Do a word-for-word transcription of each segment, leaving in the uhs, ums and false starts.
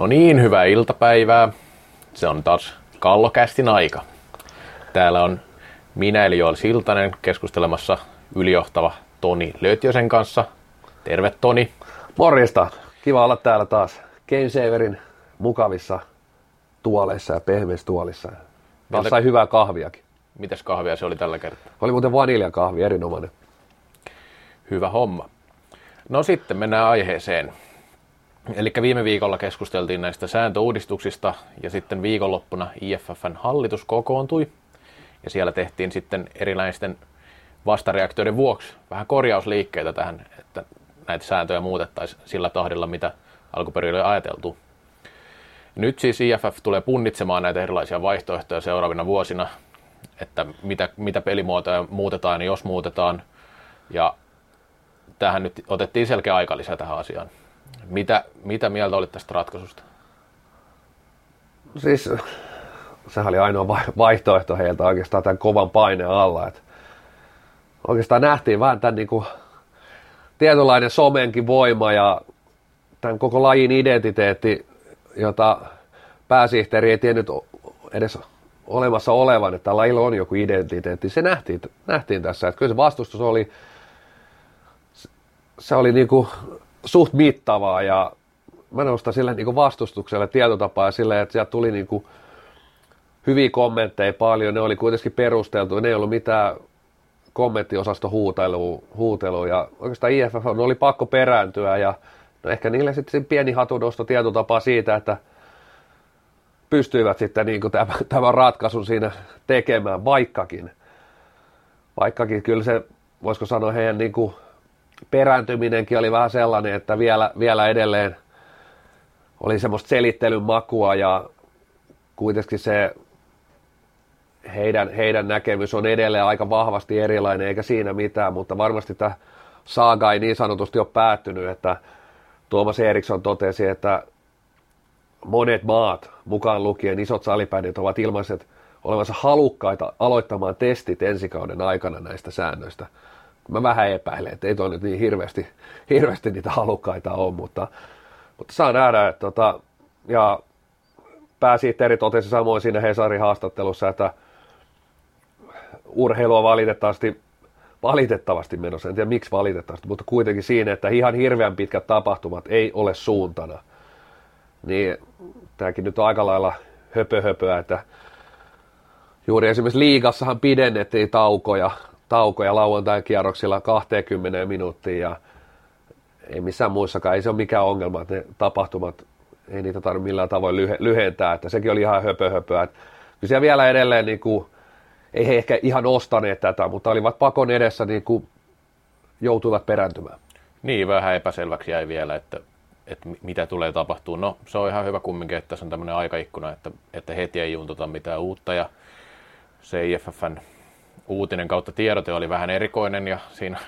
No niin, hyvää iltapäivää. Se on taas Kallokästin aika. Täällä on minä eli Joel Siltanen keskustelemassa ylijohtava Toni Lötjösen kanssa. Terve Toni. Morjesta. Kiva olla täällä taas GameSaverin mukavissa tuoleissa ja pehmeissä tuolissa. Taas sai hyvää kahviakin. Mitäs kahvia se oli tällä kertaa? Oli muuten vaniljakahvi, erinomainen. Hyvä homma. No sitten mennään aiheeseen. Eli viime viikolla keskusteltiin näistä sääntöuudistuksista ja sitten viikonloppuna I F F:n hallitus kokoontui. Ja siellä tehtiin sitten erilaisten vastareaktioiden vuoksi vähän korjausliikkeitä tähän, että näitä sääntöjä muutettaisiin sillä tahdilla, mitä alkuperin oli ajateltu. Nyt siis I F F tulee punnitsemaan näitä erilaisia vaihtoehtoja seuraavina vuosina, että mitä, mitä pelimuotoja muutetaan ja jos muutetaan. Ja tähän nyt otettiin selkeä aikalisä tähän asiaan. Mitä, mitä mieltä olit tästä ratkaisusta? Siis sehän oli ainoa vaihtoehto heiltä oikeastaan tämän kovan paineen alla. Että oikeastaan nähtiin vähän tämän niin kuin tietynlainen somenkin voima ja tämän koko lajin identiteetti, jota pääsihteeri ei tiennyt edes olemassa olevan, että lajilla on joku identiteetti. Se nähtiin, nähtiin tässä. Että kyllä se vastustus oli, se oli niin kuin suht mittavaa ja mä nostan sille niin kuin vastustukselle tietotapaa ja silleen, että sieltä tuli niin kuin hyviä kommentteja paljon, ne oli kuitenkin perusteltu, ne ei ollut mitään kommenttiosaston huutelua ja oikeastaan I F F oli pakko perääntyä ja no ehkä niille sitten pieni hatunosto tietotapaa siitä, että pystyivät sitten niin kuin tämän, tämän ratkaisun siinä tekemään, vaikkakin. Vaikkakin kyllä se, voisiko sanoa heidän niin kuin perääntyminenkin oli vähän sellainen, että vielä, vielä edelleen oli semmoista selittelyn makua ja kuitenkin se heidän, heidän näkemys on edelleen aika vahvasti erilainen eikä siinä mitään, mutta varmasti tämä saaga ei niin sanotusti ole päättynyt, että Thomas Eriksson totesi, että monet maat mukaan lukien isot salipäidit ovat ilmaiset olevansa halukkaita aloittamaan testit ensi kauden aikana näistä säännöistä. Mä vähän epäilen, että ei toi nyt niin hirveästi, hirveästi niitä halukkaita ole, mutta, mutta saa nähdä, että tota, ja pääsihteeri totesi samoin siinä Hesarin haastattelussa, että urheilua valitettavasti, valitettavasti menossa, en tiedä miksi valitettavasti, mutta kuitenkin siinä, että ihan hirveän pitkät tapahtumat ei ole suuntana, niin tämäkin nyt on aika lailla höpöhöpöä, että juuri esimerkiksi liigassahan pidennettiin taukoja, taukoja lauantain kierroksilla kaksikymmentä minuuttia ja ei missään muissakaan, ei se ole mikään ongelma, että ne tapahtumat, ei niitä tarvitse millään tavoin lyhentää, että sekin oli ihan höpöhöpöä. Kyllä siellä vielä edelleen, niin kuin, ei he ehkä ihan ostaneet tätä, mutta olivat pakon edessä, niin kuin, joutuivat perääntymään. Niin, vähän epäselväksi jäi vielä, että, että mitä tulee tapahtua. No se on ihan hyvä kumminkin, että tässä on tämmöinen aikaikkuna, että, että heti ei juntota mitään uutta ja se I F F:n uutinen kautta tiedote oli vähän erikoinen ja siinä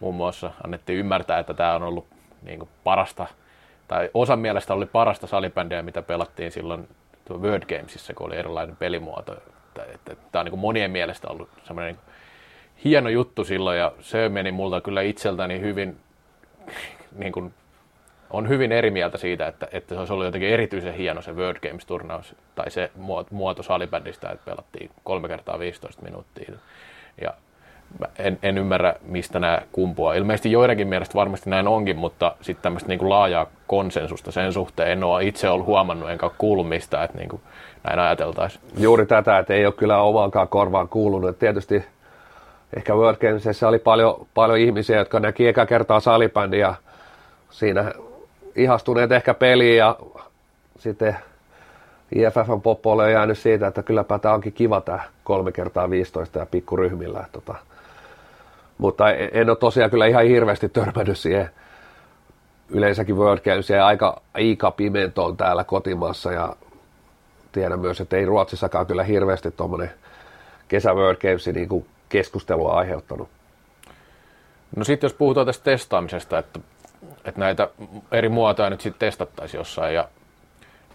muun muassa annettiin ymmärtää, että tämä on ollut niin kuin parasta, tai osan mielestä oli parasta salibändiä, mitä pelattiin silloin World Gamesissa, kun oli erilainen pelimuoto. Tämä on niin kuin monien mielestä ollut semmoinen hieno juttu silloin ja se meni multa kyllä itseltäni hyvin, niin kuin, on hyvin eri mieltä siitä, että, että se olisi ollut jotenkin erityisen hieno se World Games-turnaus tai se muoto salibändistä, että pelattiin kolme kertaa viisitoista minuuttia. Ja en, en ymmärrä, mistä nämä kumpuaa. Ilmeisesti joidenkin mielestä varmasti näin onkin, mutta sitten tämmöistä niin kuin laajaa konsensusta sen suhteen en ole itse ollut huomannut, enkä ole kuullut mistään, että niin kuin näin ajateltaisiin. Juuri tätä, että ei ole kyllä omaankaan korvaan kuulunut. Tietysti ehkä World Gamesissa oli paljon, paljon ihmisiä, jotka näki eka kertaa salibändin ja siinä ihastuneet ehkä peliin ja sitten I F F:n poppoille on jäänyt siitä, että kylläpä tämä onkin kiva tämä kolme kertaa viisitoista ja pikkuryhmillä. Tota. Mutta en ole tosiaan kyllä ihan hirveästi törmännyt siihen yleensäkin World Gamesiin aika, aika pimentoon täällä kotimaassa ja tiedän myös, että ei Ruotsissakaan kyllä hirveästi tuommoinen kesä World Gamesi niin kuin keskustelua aiheuttanut. No sitten jos puhutaan tästä testaamisesta, että, että näitä eri muotoja nyt sitten testattaisiin jossain ja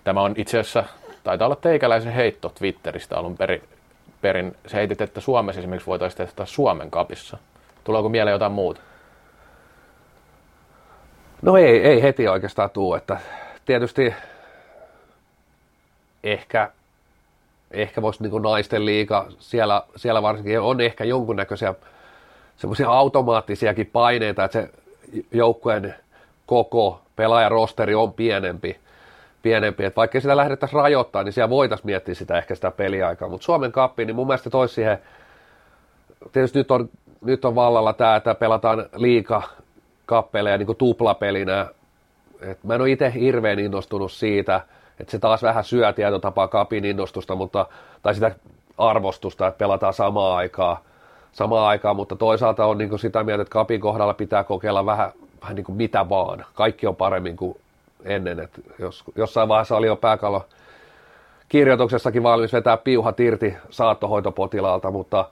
tämä on itse asiassa, taitaa olla teikäläisen heitto Twitteristä alun perin. perin. Se heitit, että Suomessa esimerkiksi voitaisiin testata Suomen Cupissa. Tuleeko mieleen jotain muuta? No ei, ei heti oikeastaan tule. Että tietysti ehkä, ehkä voisi niin kuin naisten liiga, siellä, siellä varsinkin on ehkä jonkunnäköisiä semmoisia automaattisiakin paineita, että se joukkueen koko pelaajarosteri on pienempi, pienempi. Että vaikka sitä lähdettäisiin rajoittamaan, niin siellä voitaisiin miettiä sitä ehkä sitä peliaikaa. Mutta Suomen Cupin, niin mun mielestä toisi siihen, tietysti nyt on, nyt on vallalla tämä, että pelataan liiga kappeleja niin kuin tuplapelinä. Et mä en ole itse hirveän innostunut siitä, että se taas vähän syö tietyn tapaa Cupin innostusta, mutta, tai sitä arvostusta, että pelataan samaan aikaan. Samaan aikaan, mutta toisaalta on niin kuin sitä mieltä, että Cupin kohdalla pitää kokeilla vähän, vähän niin kuin mitä vaan. Kaikki on paremmin kuin ennen. Et jos, jossain vaiheessa oli jo pääkallon kirjoituksessakin valmis vetää piuhat irti saattohoitopotilaalta, mutta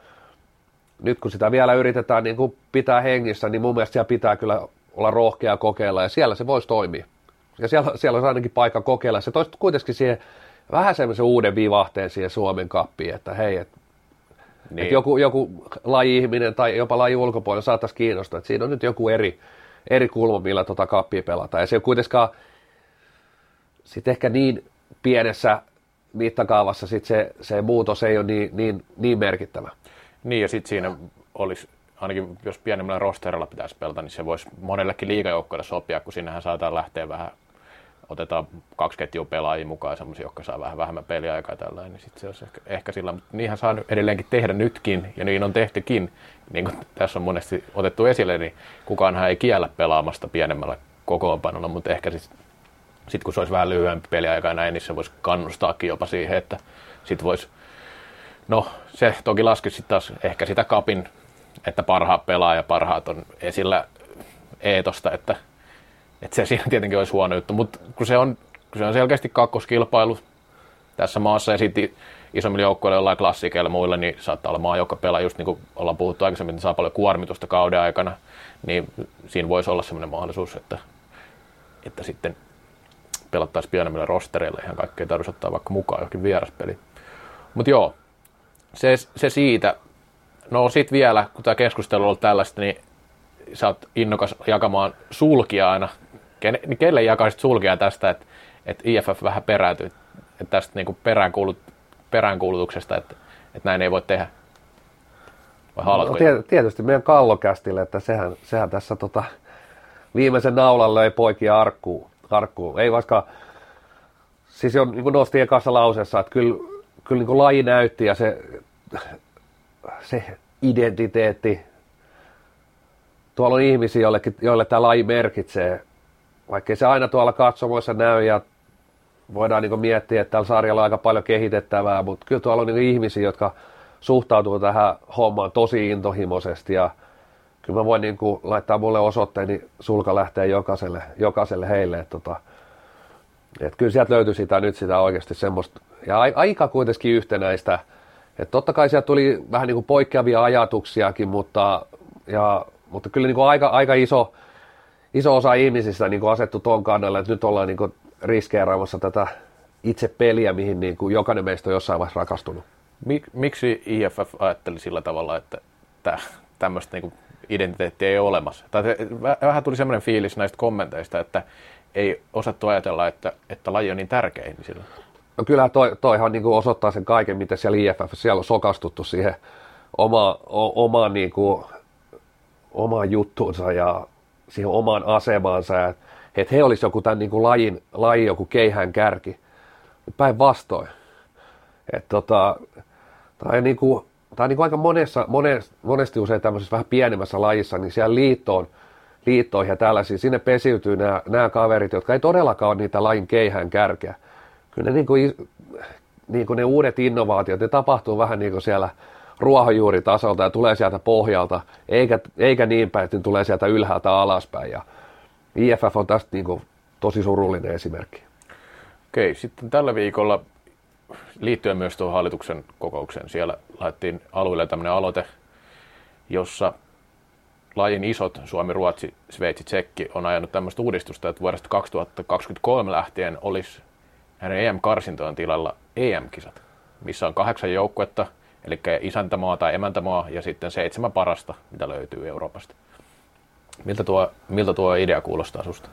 nyt kun sitä vielä yritetään niin kuin pitää hengissä, niin mun mielestä siellä pitää kyllä olla rohkea kokeilla, ja siellä se voisi toimia. Ja siellä, siellä olisi ainakin paikka kokeilla. Se toisi kuitenkin siihen vähän semmoisen uuden vivahteen siihen Suomen Cuppiin, että hei, et, niin. et joku, joku laji-ihminen tai jopa laji ulkopuolella saattaisi kiinnostaa, että siinä on nyt joku eri, eri kulma, millä tota Cupia pelataan. Ja se ei kuitenkaan sitten ehkä niin pienessä mittakaavassa sit se, se muutos ei ole niin, niin, niin merkittävä. Niin, ja sitten siinä olisi, ainakin jos pienemmällä rosterilla pitäisi pelata, niin se voisi monellekin liigajoukkoille sopia, kun sinnehän saataan lähteä vähän, otetaan kaksi ketjua pelaajia mukaan, semmoisia, jotka saa vähän vähemmän peliaikaa tällainen, niin sitten se olisi ehkä, ehkä sillä, mutta niinhän saa edelleenkin tehdä nytkin, ja niin on tehtykin, niin kuin tässä on monesti otettu esille, niin kukaanhan ei kiellä pelaamasta pienemmällä kokoonpanolla, mutta ehkä sitten sit kun se olisi vähän lyhyempi peliaika ja näin, niin se voisi kannustaakin jopa siihen, että sitten voisi. No, se toki laskisi sitten taas ehkä sitä Cupin, että parhaat pelaa ja parhaat on esillä eetosta, että, että se siinä tietenkin olisi huono juttu, mutta kun se on, kun se on selkeästi kakkoskilpailu tässä maassa ja sitten isommilla joukkoilla jollain klassikeilla muilla, niin saattaa olla maa, joka pelaa, just niin kuin ollaan puhuttu aikaisemmin, että saa paljon kuormitusta kauden aikana, niin siinä voisi olla sellainen mahdollisuus, että, että sitten pelattaisiin pienemmillä rostereilla, ihan kaikkea tarvitsisi ottaa vaikka mukaan johonkin vieraspeliin. Mutta joo. Se, se siitä. No sit vielä, kun tämä keskustelu on ollut tällaista, niin sä oot innokas jakamaan sulkia aina. Ken, niin kelle jakaisit sulkia tästä, että et I F F vähän perääntyy, että tästä niinku peräänkuulut, peräänkuulutuksesta, että et näin ei voi tehdä? Vai haluatko? No, tietysti meidän kallokästille, että sehän, sehän tässä tota, viimeisen naulan löi poikia arkkuun. arkkuun. Ei vaikka, siis on, niin kuin nosti ekassa lauseessa, että kyllä Kyllä niin kuin laji näytti ja se, se identiteetti, tuolla on ihmisiä, joillekin, joille tämä laji merkitsee, vaikkei se aina tuolla katsomoissa näy ja voidaan niin kuin miettiä, että tällä sarjalla on aika paljon kehitettävää, mutta kyllä tuolla on niin kuin ihmisiä, jotka suhtautuu tähän hommaan tosi intohimoisesti ja kyllä mä voin niin kuin laittaa mulle osoitteeni, niin sulka lähtee jokaiselle, jokaiselle heille. Että tota, että kyllä sieltä löytyi sitä nyt sitä oikeasti semmoista, ja aika kuitenkin yhtenäistä. Että totta kai sieltä tuli vähän niin kuin poikkeavia ajatuksiakin, mutta, ja, mutta kyllä niin kuin aika, aika iso, iso osa ihmisistä niin kuin asettu ton kannalle, että nyt ollaan niin kuin riskeeraamassa tätä itse peliä, mihin niin kuin jokainen meistä on jossain vaiheessa rakastunut. Mik, miksi I F F ajatteli sillä tavalla, että tämmöistä niin kuin identiteettiä ei ole olemassa? Tai vähän tuli semmoinen fiilis näistä kommenteista, että ei osattu ajatella, että, että laji on niin tärkeä ihmisillä. No kyllähän toi, toihan niin kuin osoittaa sen kaiken, miten siellä I F F, siellä on sokastuttu siihen omaan oma, niin oma juttuunsa ja siihen omaan asemaansa. Että et he olisivat joku tämän niin kuin lajin, lajin joku keihään kärki. Päinvastoin. Tota, tämä on, niin kuin, tämä on niin kuin aika monessa, monesti, monesti usein tämmöisessä vähän pienemmässä lajissa, niin siellä liittoon liittoihin ja tällaisia. Sinne pesiytyy nämä, nämä kaverit, jotka ei todellakaan ole niitä lajin keihään kärkeä. Kyllä ne, niin kuin, niin kuin ne uudet innovaatiot, ne tapahtuu vähän niin kuin siellä ruohonjuuritasolta ja tulee sieltä pohjalta, eikä, eikä niin päin, että ne tulee sieltä ylhäältä alaspäin. Ja I F F on tästä niin kuin tosi surullinen esimerkki. Okei, sitten tällä viikolla liittyen myös tuohon hallituksen kokoukseen, siellä laitettiin alueelle tämmöinen aloite, jossa lajin isot, Suomi, Ruotsi, Sveitsi, Tsekki, on ajanut tämmöistä uudistusta, että vuodesta kaksituhattakaksikymmentäkolme lähtien olisi hänen E M-karsintojen tilalla E M-kisat, missä on kahdeksan joukkuetta, eli isäntämaa tai emäntämaa, ja sitten seitsemän parasta, mitä löytyy Euroopasta. Miltä tuo, miltä tuo idea kuulostaa susta?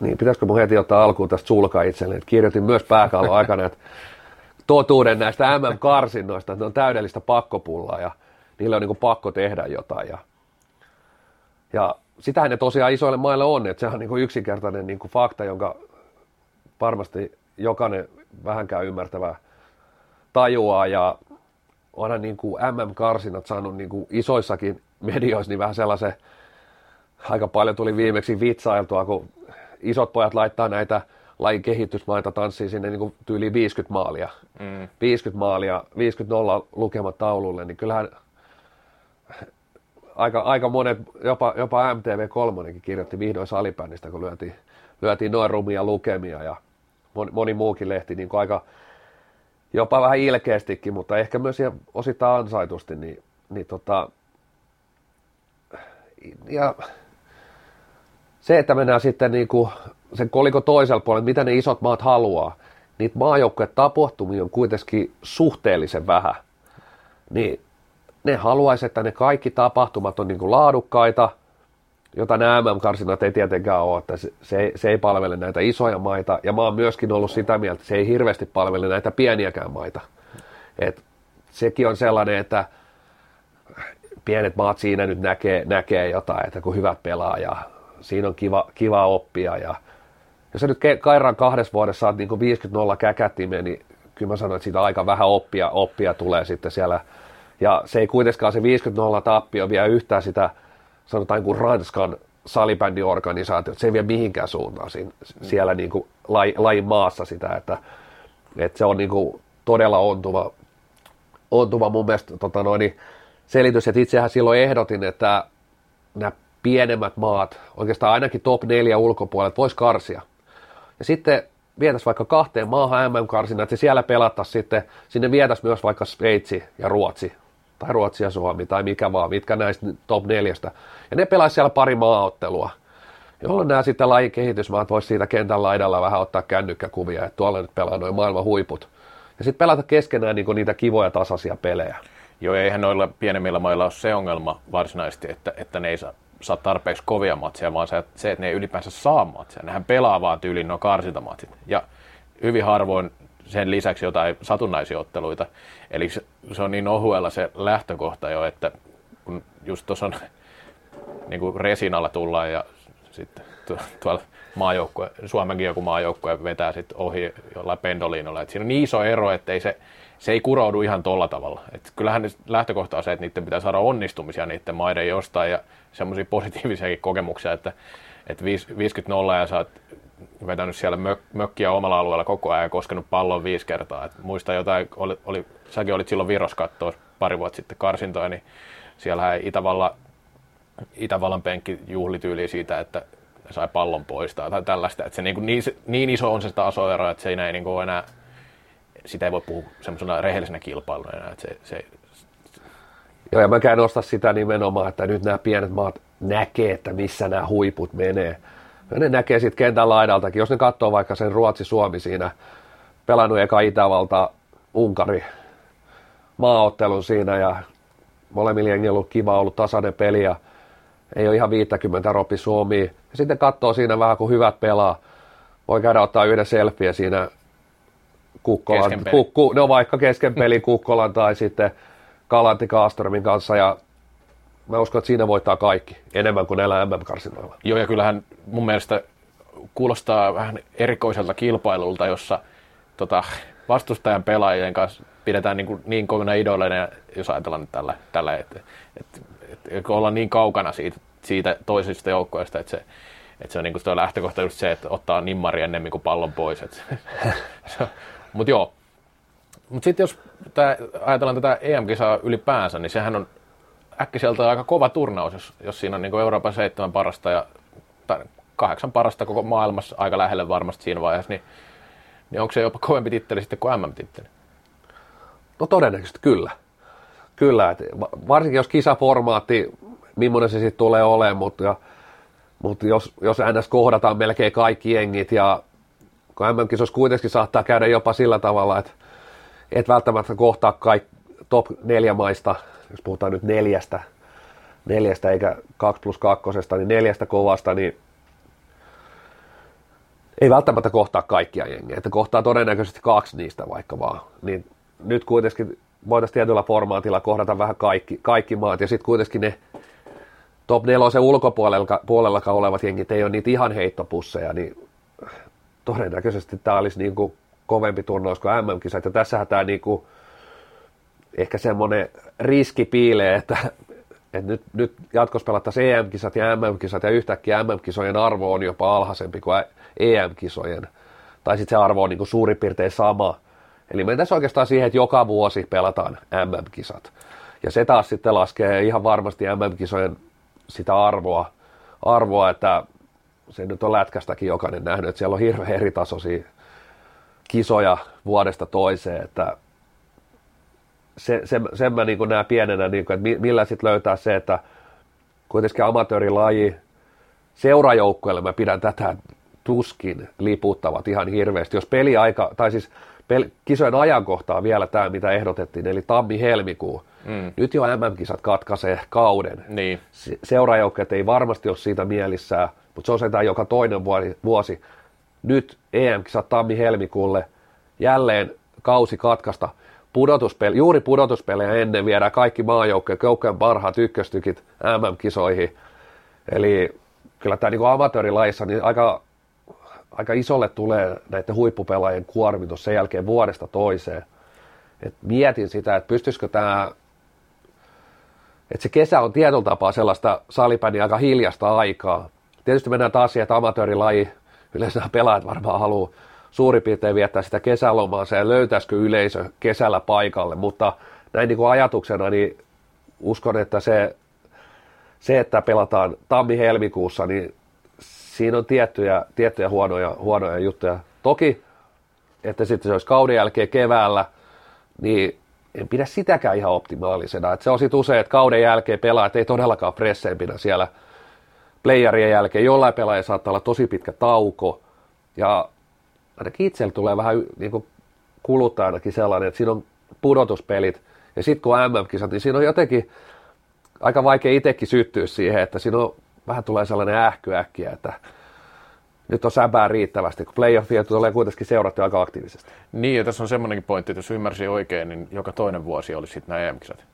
Niin, pitäisikö mun heti ottaa alkuun tästä sulkaa itselleen? Kirjoitin myös pääkallon aikana, että totuuden näistä M M-karsinnoista, että ne on täydellistä pakkopullaa ja niillä on niin kuin pakko tehdä jotain. Ja, ja sitähän ne tosiaan isoille maille on, että se on niin kuin yksinkertainen niin kuin fakta, jonka varmasti jokainen vähänkään ymmärtävä tajuaa. Ja onhan niin kuin M M-karsinnat saanut niin kuin isoissakin medioissa niin vähän sellaisen, aika paljon tuli viimeksi vitsailtua, kun isot pojat laittaa näitä lajin kehitysmaita tanssii sinne niin kuin tyyliin viisikymmentä maalia. Mm. viisikymmentä maalia, viisikymmentä nolla lukemat taululle, niin kyllähän aika, aika monet, jopa, jopa M T V kolme kirjoitti vihdoin Salipändistä, kun lyötiin, lyötiin noin rumia lukemia ja moni, moni muukin lehti niin kuin aika jopa vähän ilkeästikin, mutta ehkä myös osittain ansaitusti, niin, niin tota, ja se, että mennään sitten niin kuin sen koliko toisella puolella, mitä ne isot maat haluaa, niitä maajoukkojen tapahtumia on kuitenkin suhteellisen vähän. Niin ne haluaisi, että ne kaikki tapahtumat on niin kuin laadukkaita, jota nämä M M-karsinat ei tietenkään ole, että se, se ei palvele näitä isoja maita. Ja mä oon myöskin ollut sitä mieltä, että se ei hirveästi palvele näitä pieniäkään maita. Et sekin on sellainen, että pienet maat siinä nyt näkee, näkee jotain, että kun hyvät pelaa ja siinä on kiva, kiva oppia. Ja jos sä nyt kairaan kahdessa vuodessa saat niin kuin viisikymmentä nolla käkättimeen, niin kyllä mä sanoin, että siitä aika vähän oppia, oppia tulee sitten siellä. Ja se ei kuitenkaan se viisikymmentä nolla tappio vie yhtään sitä, sanotaan kuin Ranskan salibändiorganisaatio, se ei vie mihinkään suuntaan siinä, siellä niin kuin laji, lajin maassa sitä, että, että se on niin kuin todella ontuva, ontuva mun mielestä tota noin, selitys, että itsehän silloin ehdotin, että nämä pienemmät maat, oikeastaan ainakin top neljä ulkopuolelta, voisi karsia. Ja sitten vietäisiin vaikka kahteen maahan M M-karsinnan, että siellä pelattaisiin sitten, sinne vietäisiin myös vaikka Sveitsi ja Ruotsi, tai Ruotsi ja Suomi, tai mikä vaan, mitkä näistä top neljästä. Ja ne pelaisivat siellä pari maaottelua, jolloin nämä sitten lajikehitysmaat voisivat siitä kentän laidalla vähän ottaa kännykkäkuvia, että tuolla nyt pelaa noin maailman huiput. Ja sitten pelata keskenään niinku niitä kivoja tasaisia pelejä. Joo, eihän noilla pienemmillä mailla ole se ongelma varsinaisesti, että, että ne ei saa, saa tarpeeksi kovia matseja, vaan se, että ne ei ylipäänsä saa matseja. Nehän pelaa vaan tyyliin nuo karsintamatsit. Ja hyvin harvoin sen lisäksi jotain satunnaisia otteluita. Eli se on niin ohuella se lähtökohta jo, että kun just tuossa on niin kuin resinalla tullaan ja sitten tuolla maajoukkoja, Suomenkin joku maajoukkoja vetää sitten ohi jollain pendoliinolla. Että siinä on niin iso ero, että ei se, se ei kuroudu ihan tolla tavalla. Et kyllähän lähtökohta on se, että niiden pitää saada onnistumisia niiden maiden jostain ja semmoisia positiivisiakin kokemuksia, että, että viisikymmentä nolla ja sä oot vetänyt siellä mök- mökkiä omalla alueella koko ajan ja koskenut pallon viisi kertaa. Et muista jotain, oli, oli, säkin olit silloin Virossa katsoa pari vuotta sitten karsintoja, niin siellähän Itävalla, Itävallan penkki juhli tyyliä siitä, että sai pallon poistaa tai tällaista. Et se niin, niin, niin iso on se tasoero, että se ei niin kuin enää... Sitä ei voi puhua semmoisena rehellisenä kilpailuna enää. Se, se... Joo, ja mäkään nostan sitä nimenomaan, että nyt nämä pienet maat näkee, että missä nämä huiput menee. Ja ne näkee sitten kentän laidaltakin. Jos ne katsoo vaikka sen Ruotsi-Suomi siinä, pelannut eka Itävalta-Unkari maaottelun siinä, ja molemmilla jengillä on ollut kiva, ollut tasainen peli, ja ei ole ihan viisikymmentä ropi Suomi. Ja sitten katsoo siinä vähän, kun hyvät pelaa. Voi käydä ottaa yhden selfieä siinä, Kukkolan, kukku, no vaikka kesken pelin Kukkolan tai sitten Kalanti Kaastormin kanssa ja mä uskon, että siinä voittaa kaikki enemmän kuin näillä M M-karsinnoilla. Joo ja kyllähän mun mielestä kuulostaa vähän erikoiselta kilpailulta, jossa tota, vastustajan pelaajien kanssa pidetään niin, kuin, niin kovina idoleina, jos ajatellaan nyt tällä, tällä että et, et, ollaan niin kaukana siitä, siitä toisista joukkoista, että se Että se on niinku lähtökohta just se, että ottaa nimmari ennemmin kuin pallon pois. Mutta joo. Mutta sitten jos tää, ajatellaan tätä E M-kisaa ylipäänsä, niin sehän on äkkiseltä aika kova turnaus, jos, jos siinä on niinku Euroopan seitsemän parasta ja kahdeksan parasta koko maailmassa aika lähelle varmasti siinä vaiheessa, niin, niin onko se jopa kovempi titteli sitten kuin M M-titteli? No todennäköisesti kyllä. Kyllä, et varsinkin jos kisaformaatti, millainen se sitten tulee olemaan, mutta... Mutta jos, jos N S kohdataan melkein kaikki jengit ja kun M M-kisoissa kuitenkin saattaa käydä jopa sillä tavalla, että et välttämättä kohtaa kaikki top neljä maista, jos puhutaan nyt neljästä, neljästä eikä kaksi plus kakkosesta, niin neljästä kovasta, niin ei välttämättä kohtaa kaikkia jengiä, että kohtaa todennäköisesti kaksi niistä vaikka vaan, niin nyt kuitenkin voitaisiin tietyllä formaatilla kohdata vähän kaikki, kaikki maat, ja sitten kuitenkin ne top nelosen ulkopuolellakaan olevat jengit ei ole niitä ihan heittopusseja, niin todennäköisesti tämä olisi niin kuin kovempi turnaus kuin M M-kisat, ja tässähän tämä niin kuin ehkä semmoinen riski piilee, että, että nyt, nyt jatkossa pelattaisiin E M-kisat ja M M-kisat, ja yhtäkkiä M M-kisojen arvo on jopa alhaisempi kuin E M-kisojen, tai sitten se arvo on niin kuin suurin piirtein sama. Eli me tässä oikeastaan siihen, että joka vuosi pelataan M M-kisat, ja se taas sitten laskee ihan varmasti M M-kisojen sitä arvoa, arvoa että se nyt on lätkästäkin jokainen nähnyt, että siellä on hirveän eri tasoisia kisoja vuodesta toiseen, että se, sen, sen mä niin kuin näen pienenä, niin kuin, että millä sitten löytää se, että kuitenkin amatöörilaji, seurajoukkueelle mä pidän tätä tuskin liputtavat ihan hirveästi, jos peliaika, tai siis pel, kisojen ajankohtaa vielä tämä, mitä ehdotettiin, eli tammi-helmikuu, mm. nyt jo M M-kisat katkaisee kauden, niin. Se, seurajoukkueet ei varmasti ole siitä mielissään, mutta se on sentään joka toinen vuosi, nyt E M-kisat tammi-helmikuulle, jälleen kausi katkaista, pudotuspeli, juuri pudotuspelejä ennen viedään kaikki maajoukkojen, joukkojen parhaat ykköstykit M M-kisoihin, eli kyllä tämä niin amatöörilajissa niin aika, aika isolle tulee näiden huippupelaajien kuormitus sen jälkeen vuodesta toiseen. Et mietin sitä, että pystyisikö tämä, että se kesä on tietyllä tapaa sellaista salibändin aika hiljasta aikaa. Tietysti mennään taas siihen, että amatöörilaji, yleensä pelaajat varmaan haluaa suurin piirtein viettää sitä kesälomaansa ja löytäisikö yleisö kesällä paikalle, mutta näin niin kuin ajatuksena niin uskon, että se, se että pelataan tammi-helmikuussa, niin siinä on tiettyjä, tiettyjä huonoja, huonoja juttuja. Toki, että sitten se olisi kauden jälkeen keväällä, niin en pidä sitäkään ihan optimaalisena. Että se on sitten usein, että kauden jälkeen pelaajat ei todellakaan presseimpinä siellä playerien jälkeen. Jollain pelaaja saattaa olla tosi pitkä tauko ja ainakin itsellä tulee vähän niin kuin kuluttajanakin sellainen, että siinä on pudotuspelit ja sitten kun on M M-kisat, niin siinä on jotenkin aika vaikea itsekin syttyä siihen, että siinä on, vähän tulee sellainen ähkyäkkiä, että nyt on säpää riittävästi, kun playoffia tulee kuitenkin seurattu aika aktiivisesti. Niin, ja tässä on semmoinenkin pointti, että jos ymmärsin oikein, niin joka toinen vuosi olisi sitten nämä E M-kisat.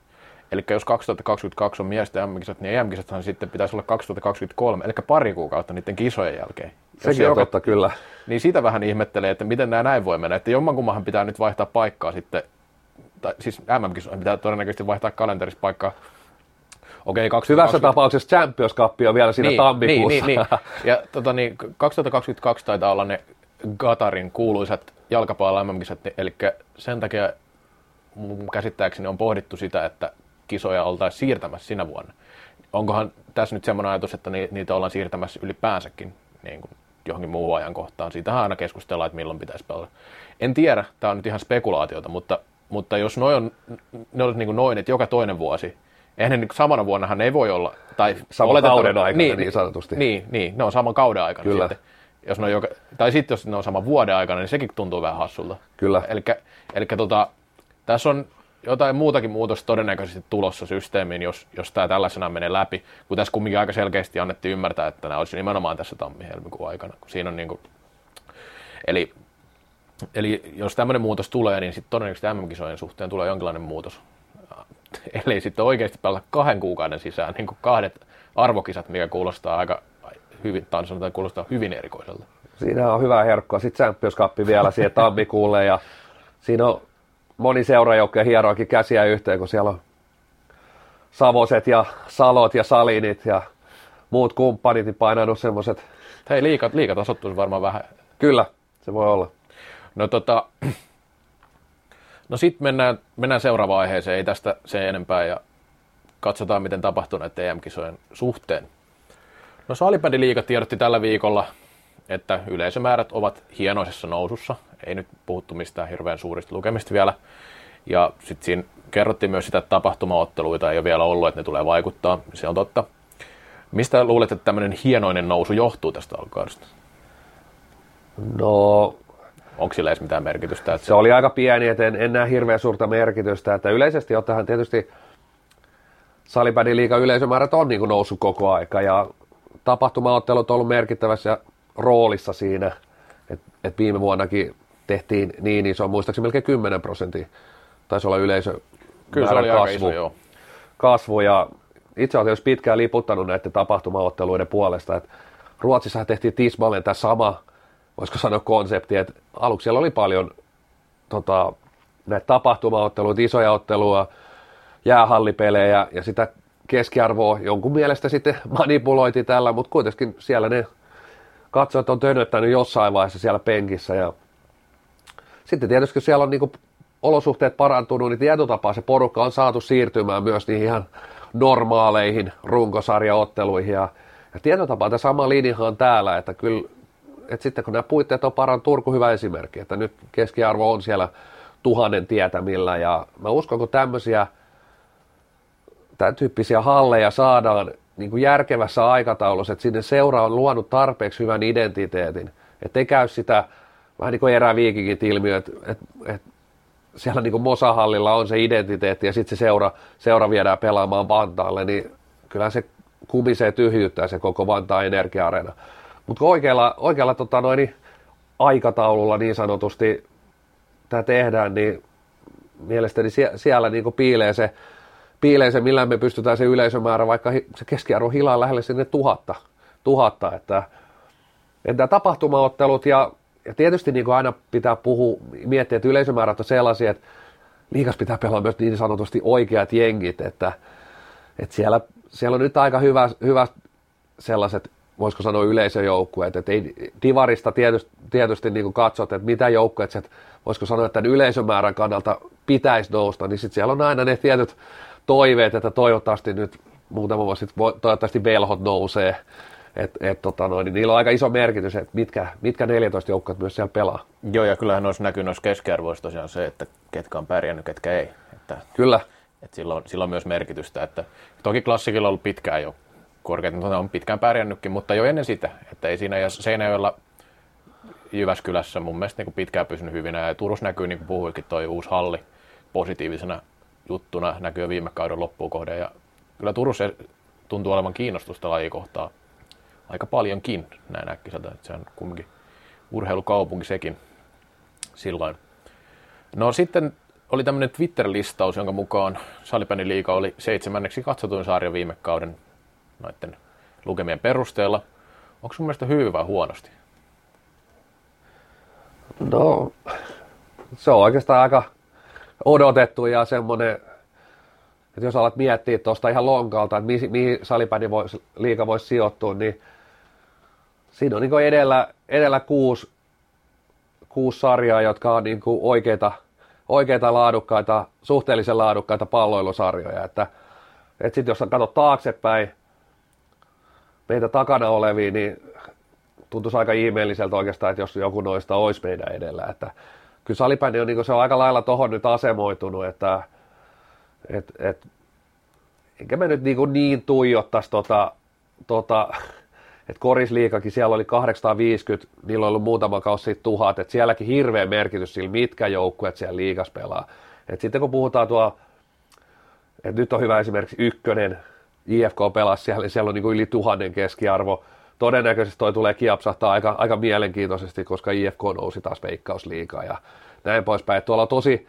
Eli jos kaksituhattakaksikymmentäkaksi on miesten E M-kisat, niin E M-kisathan sitten pitäisi olla kaksituhattakaksikymmentäkolme, eli pari kuukautta niiden kisojen jälkeen. Sekin on joka... totta, kyllä. Niin siitä vähän ihmettelee, että miten nämä näin voi mennä, että jommankummahan pitää nyt vaihtaa paikkaa sitten, tai siis M M-kisojen pitää todennäköisesti vaihtaa kalenterissa paikkaa. Okei, kaksi hyvässä tapauksessa Champions Cup on vielä siinä niin, tammikuussa. Niin, niin, niin. Ja tota, niin, kaksituhattakaksikymmentäkaksi taitaa olla ne Qatarin kuuluisat jalkapallo-M M-kisat, eli sen takia mun käsittääkseni on pohdittu sitä, että kisoja oltaisiin siirtämässä sinä vuonna. Onkohan tässä nyt semmoinen ajatus, että niitä ollaan siirtämässä ylipäänsäkin niin kuin johonkin muuhun ajankohtaan? Siitähän aina keskustellaan, että milloin pitäisi pelata. En tiedä, tämä on nyt ihan spekulaatiota, mutta, mutta jos noi on, ne olisi niin kuin noin, että joka toinen vuosi, eihän ne samana vuonnahan ei voi olla. Tai saman kauden aikana niin, niin sanotusti. Niin, niin, ne on saman kauden aikana kyllä. Sitten. Jos ne on joka, tai sitten jos ne on saman vuoden aikana, niin sekin tuntuu vähän hassulta. Kyllä. Eli tota, tässä on jotain muutakin muutosta todennäköisesti tulossa systeemiin, jos, jos tämä tällaisena menee läpi. Kun tässä kumminkin aika selkeästi annettiin ymmärtää, että nämä olisi nimenomaan tässä tammi-helmikuun aikana. Kun siinä on niin kuin, eli, eli jos tämmöinen muutos tulee, niin sitten todennäköisesti M M-kisojen suhteen tulee jonkinlainen muutos. Eli sitten oikeasti pelata kahden kuukauden sisään niin kuin kahdet arvokisat, mikä kuulostaa aika hyvin, tai sanotaan, kuulostaa hyvin erikoiselta. Siinä on hyvää herkkua. Sitten Champions Cup vielä siihen tammikuulle, ja siinä on moni seurajoukkoja hieroakin käsiä yhteen, kun siellä on Savoset ja Salot ja Salinit ja muut kumppanit, niin painanut semmoiset. Hei, liikat, liikat asottuisi varmaan vähän. Kyllä, se voi olla. No tota... No sitten mennään, mennään seuraavaan aiheeseen, ei tästä sen enempää, ja katsotaan, miten tapahtuu näiden E M-kisojen suhteen. No Salibändiliiga tiedotti tällä viikolla, että yleisömäärät ovat hienoisessa nousussa, ei nyt puhuttu mistään hirveän suurista lukemista vielä, ja sitten siinä kerrottiin myös sitä, että tapahtumaotteluita ei ole vielä ollut, että ne tulee vaikuttaa, se on totta. Mistä luulet, että tämmöinen hienoinen nousu johtuu tästä alkukaudesta? No... Onko sillä edes mitään merkitystä? Että se, se oli aika pieni, että en, en näe hirveän suurta merkitystä. Että yleisesti ottaen tietysti salibändiliigan yleisömäärät on niin kuin noussut koko aika ja tapahtumaottelut on ollut merkittävässä roolissa siinä. että viime vuonnakin tehtiin niin iso, muistaakseni melkein kymmenen prosenttia taisi olla yleisö. Kyllä se oli kasvu. Aika iso, joo. Kasvu, ja itse asiassa pitkään liputtanut näiden tapahtumaotteluiden puolesta, että Ruotsissa tehtiin tismalleen tämä sama, voisiko sanoa konsepti, että aluksi siellä oli paljon tota, näitä tapahtumaotteluita, isoja ottelua, jäähallipelejä ja sitä keskiarvoa jonkun mielestä sitten manipuloitiin tällä, mutta kuitenkin siellä ne katsojat on tönöttänyt jossain vaiheessa siellä penkissä. Ja sitten tietysti kun siellä on niinku olosuhteet parantunut, niin tietyn tapaa se porukka on saatu siirtymään myös niihin ihan normaaleihin runkosarjaotteluihin. Ja, ja tietyn tapaa tämä sama linjahan on täällä, että kyllä, että sitten kun nämä puitteet on parantunut, Turku hyvä esimerkki, että nyt keskiarvo on siellä tuhannen tietämillä, ja mä uskon, kun tämmöisiä tämän tyyppisiä halleja saadaan niin kuin järkevässä aikataulussa, että sinne seura on luonut tarpeeksi hyvän identiteetin, ettei käy sitä vähän niin kuin eräviikingit ilmiö, että, että, että siellä niin kuin Mosahallilla on se identiteetti ja sitten se seura, seura viedään pelaamaan Vantaalle, niin kyllähän se kumisee tyhjyyttää se koko Vantaan energia-areena. Mutta oikealla, oikealla tota noin, aikataululla niin sanotusti tämä tehdään, niin mielestäni sie, siellä niin kuin piilee se, piilee se, millä me pystytään se yleisömäärä, vaikka se keskiarvo hilaa lähelle sinne tuhatta. tuhatta että, että tapahtumaottelut ja, ja tietysti niin kuin aina pitää puhua, miettiä, että yleisömäärät on sellaisia, että liikas pitää pelaa myös niin sanotusti oikeat jengit, että, että siellä, siellä on nyt aika hyvä, hyvä sellaiset, voisiko sanoa yleisöjoukkueet, että ei divarista tietysti, tietysti niin kuin katsot, että mitä joukkueet, että voisiko sanoa, että tämän yleisömäärän kannalta pitäisi nousta, niin sitten siellä on aina ne tietyt toiveet, että toivottavasti nyt muutama vuosi sitten toivottavasti velhot nousee, että et, tota niin niillä on aika iso merkitys, että mitkä, mitkä neljätoista joukkueet myös siellä pelaa. Joo, ja kyllähän olisi näkynyt noissa keskiarvoissa tosiaan se, että ketkä on pärjännyt, ketkä ei. Että, kyllä. Että sillä, on, sillä on myös merkitystä, että toki klassikilla on ollut pitkään jo korkeat, mutta on pitkään pärjännytkin, mutta jo ennen sitä, että ei siinä Seinäjoella Jyväskylässä mun mielestä niin pitkään pysynyt hyvinä, ja Turussa näkyy, niin kuin puhuikin, toi uusi halli positiivisena juttuna, näkyy viime kauden loppuun kohden, ja kyllä Turussa tuntuu olevan kiinnostusta lajikohtaa aika paljonkin näin äkkiseltä, että se on kumminkin urheilukaupunki sekin silloin. No sitten oli tämmöinen Twitter-listaus, jonka mukaan Salipändi liiga oli seitsemänneksi katsotuin sarja viime kauden noiden lukemien perusteella. Onko sun mielestä hyvä vai huonosti? No, se on oikeastaan aika odotettu ja semmoinen, että jos alat miettiä tuosta ihan lonkalta, että mihin, mihin Salipändi voisi, liiga voisi sijoittua, niin siinä on niin kuin edellä, edellä kuusi, kuusi sarjaa, jotka on niin kuin oikeita, oikeita laadukkaita, suhteellisen laadukkaita palloilusarjoja. Että, että sitten jos katsot taaksepäin meitä takana olevia, niin tuntuisi aika ihmeelliseltä oikeastaan, että jos joku noista olisi meidän edellä. Että kyllä Salipändi on, niin se on aika lailla tuohon nyt asemoitunut, että et, et, enkä me nyt niin, niin tuijottaisi, tota, tota, että korisliikakin siellä oli kahdeksansataaviisikymmentä, niillä on ollut muutama kausi siitä tuhat, että sielläkin hirveä merkitys sillä, mitkä joukkueet siellä liigassa pelaa. Et sitten kun puhutaan tuo, että nyt on hyvä esimerkiksi ykkönen, I F K pelasi siellä, niin siellä on niin kuin yli tuhannen keskiarvo. Todennäköisesti toi tulee kiapsahtaa aika, aika mielenkiintoisesti, koska I F K nousi taas Veikkausliigaan ja näin poispäin. Tuolla on tosi,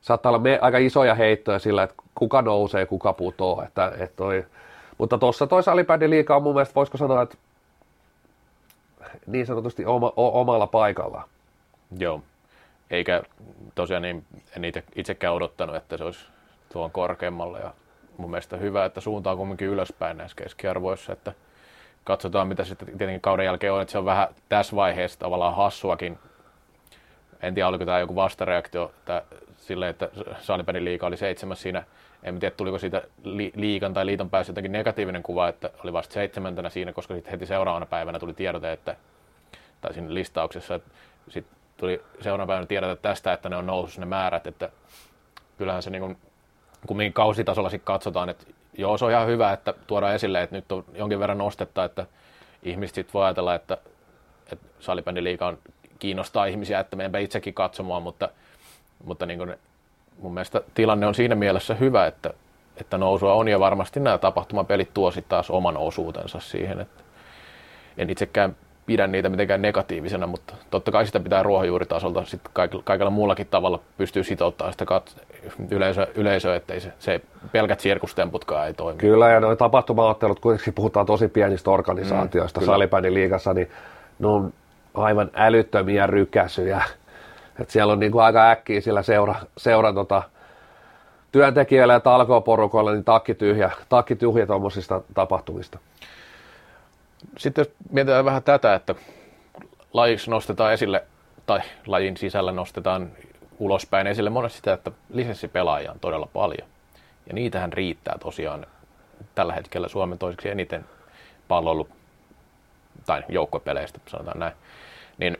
saattaa olla me, aika isoja heittoja sillä, että kuka nousee, kuka putoo. Että, et toi. Mutta tuossa toi Salibändiliiga on mun mielestä, voisiko sanoa, että niin sanotusti oma, o, omalla paikallaan. Joo, eikä tosiaan niin, en ite, itsekään odottanut, että se olisi tuon korkeammalla. Ja mun mielestä hyvä, että suuntaa kumminkin ylöspäin näissä keskiarvoissa, että katsotaan, mitä sitten tietenkin kauden jälkeen on, että se on vähän tässä vaiheessa tavallaan hassuakin. En tiedä, oliko tämä joku vastareaktio tämä, silleen, että Salipändin liiga oli seitsemäs siinä. En tiedä, tuliko siitä li- liigan tai liiton päässä jotenkin negatiivinen kuva, että oli vasta seitsemäntenä siinä, koska sitten heti seuraavana päivänä tuli tiedote, että, tai siinä listauksessa, että sitten tuli seuraavana päivänä tiedote tästä, että ne on noussut ne määrät, että kyllähän se niin kuin, kumminkin kausitasolla sitten katsotaan, että joo, se on ihan hyvä, että tuodaan esille, että nyt on jonkin verran nostetta, että ihmiset sitten voi ajatella, että, että Salibändiliiga on, kiinnostaa ihmisiä, että meidänpä itsekin katsomaan, mutta, mutta niin kuin mun mielestä tilanne on siinä mielessä hyvä, että, että nousua on ja varmasti nämä tapahtumapelit tuo sitten taas oman osuutensa siihen. Että en itsekään pidä niitä mitenkään negatiivisena, mutta totta kai sitä pitää ruohonjuuritasolta sitten kaikilla, kaikilla muullakin tavalla pystyy sitouttamaan sitä kat- yleisöä, yleisöä ettei se, se pelkät sirkustemputkaan ei toimi. Kyllä, ja nuo tapahtuma-ottelut, kuitenkin puhutaan tosi pienistä organisaatioista mm, Salipändin liigassa, niin ne on aivan älyttömiä rykäsyjä. Et siellä on niinku aika äkkiä sillä seura, seura tota, työntekijöillä ja talkooporukoilla niin takki tyhjä, takki tyhjä tuommoisista tapahtumista. Sitten jos mietitään vähän tätä, että lajiksi nostetaan esille, tai lajin sisällä nostetaan ulospäin esille monesti sitä, että lisenssipelaajia on todella paljon. Ja niitähän riittää tosiaan tällä hetkellä Suomen toiseksi eniten palloilu, tai joukkopeleistä, sanotaan näin. Niin,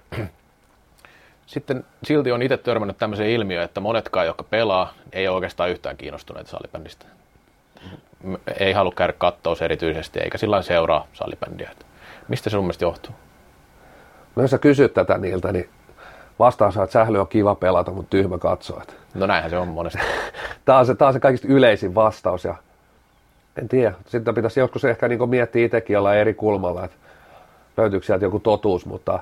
sitten silti on itse törmännyt tämmöiseen ilmiöön, että monetkaan, jotka pelaa, ei ole oikeastaan yhtään kiinnostuneita salibändistä. Ei halua käydä kattoos erityisesti, eikä sillä seuraa salibändiä. Mistä se sun mielestä johtuu? No jos sä kysyt tätä niiltä, niin vastaus on, että sähly on kiva pelata, mutta tyhmä katsoa. No näinhän se on monesti. Tämä on se, tämä on se kaikista yleisin vastaus. Ja en tiedä, sitten pitäisi joskus ehkä niin kuin miettiä itsekin jollain eri kulmalla, että löytyykö sieltä joku totuus, mutta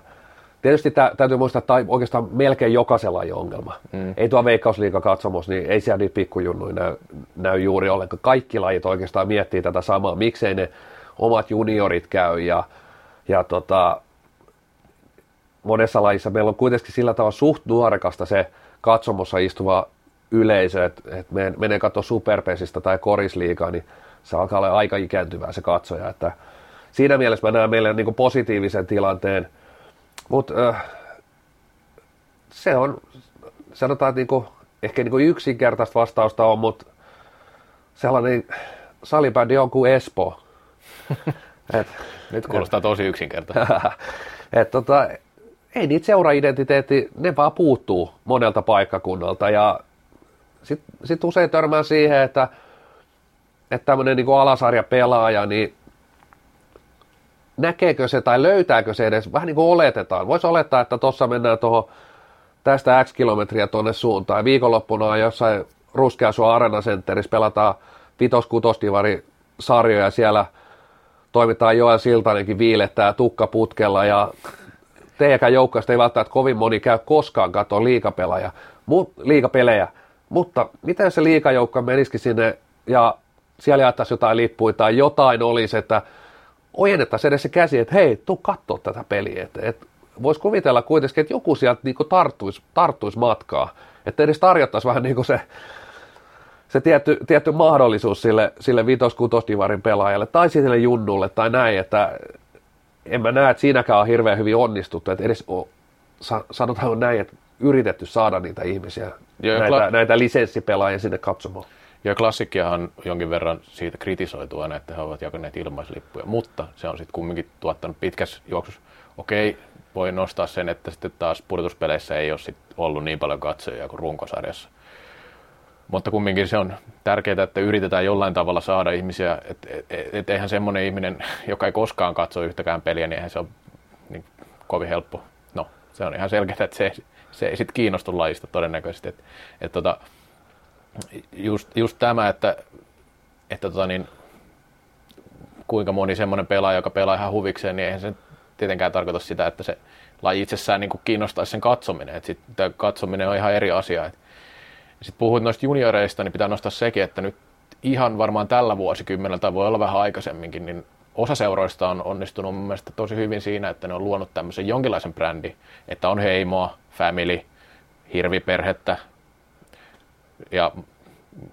tietysti tämä, täytyy muistaa, että tämä on oikeastaan melkein jokaisella on ongelma. Mm. Ei tuo Veikkausliiga katsomus, niin ei siellä niitä pikkujunnuja näy, näy juuri ollenkaan. Kaikki lajit oikeastaan miettii tätä samaa, miksei ne omat juniorit käy. Ja, ja tota, monessa lajissa meillä on kuitenkin sillä tavalla suht nuorekasta se katsomossa istuva yleisö, että et menee katsoa Superpesistä tai Korisliigaa, niin se alkaa olla aika ikääntyvää se katsoja. Että siinä mielessä mä näen meille niin kuin positiivisen tilanteen. Mutta äh, se on, sanotaan, että niinku, ehkä niinku yksinkertaista vastausta on, mutta sellainen salibändi on kuin Espoo. Et, nyt kuulostaa et, tosi yksinkertaista. Et, tota, ei niitä seura-identiteetti, ne vaan puuttuu monelta paikkakunnalta. Ja sitten sit usein törmää siihen, että, että tämmöinen niinku alasarjapelaaja, niin näkeekö se tai löytääkö se edes, vähän niin kuin oletetaan. Voisi olettaa, että tuossa mennään tuohon tästä X kilometriä tuonne suuntaan. Viikonloppuna jossain Ruskeasuon Areenasenterissä pelataan vitos-kutosdivari sarjoja. Siellä toimitaan Joel Siltanenkin viilettää tukkaputkella ja teidänkään joukkueesta ei välttämättä kovin moni käy koskaan katsoa liigapelejä. Mu- liigapelejä. Mutta miten se liigajoukko menisikin sinne ja siellä jaettaisiin jotain lippuja tai jotain olisi, että ojennettaisiin edes se käsi, että hei, tuu katsoa tätä peliä. Et, et voisi kuvitella kuitenkin, että joku sieltä niinku tarttuisi, tarttuisi matkaa. Että edes tarjottaisiin vähän niinku se, se tietty, tietty mahdollisuus sille, sille vitos-kutosdivarin pelaajalle tai sille junnulle tai näin. Että en mä näe, että siinäkään on hirveän hyvin onnistuttu. Että edes on, sanotaan näin, että yritetty saada niitä ihmisiä, ja näitä, kla- näitä lisenssipelaajia sinne katsomaan. Ja klassikkiahan jonkin verran siitä kritisoitu aina, että he ovat jakaneet ilmaislippuja, mutta se on sitten kumminkin tuottanut pitkässä juoksussa. Okei, voi nostaa sen, että sitten taas pudotuspeleissä ei ole sit ollut niin paljon katsojia kuin runkosarjassa. Mutta kumminkin se on tärkeää, että yritetään jollain tavalla saada ihmisiä, että et, et eihän semmoinen ihminen, joka ei koskaan katso yhtäkään peliä, niin eihän se ole niin kovin helppo. No, se on ihan selkeää, että se, se ei sitten kiinnostu lajista todennäköisesti. Et, et, tota, Just, just tämä, että, että tota niin, kuinka moni semmoinen pelaaja, joka pelaa ihan huvikseen, niin eihän se tietenkään tarkoita sitä, että se laji itsessään niin kuin kiinnostaisi sen katsominen. Et sit, katsominen on ihan eri asia. Sitten puhuit noista junioreista, niin pitää nostaa sekin, että nyt ihan varmaan tällä vuosikymmenellä, tai voi olla vähän aikaisemminkin, niin osa seuroista on onnistunut mun mielestä tosi hyvin siinä, että ne on luonut tämmöisen jonkinlaisen brändin, että on heimoa, family, hirviperhettä, ja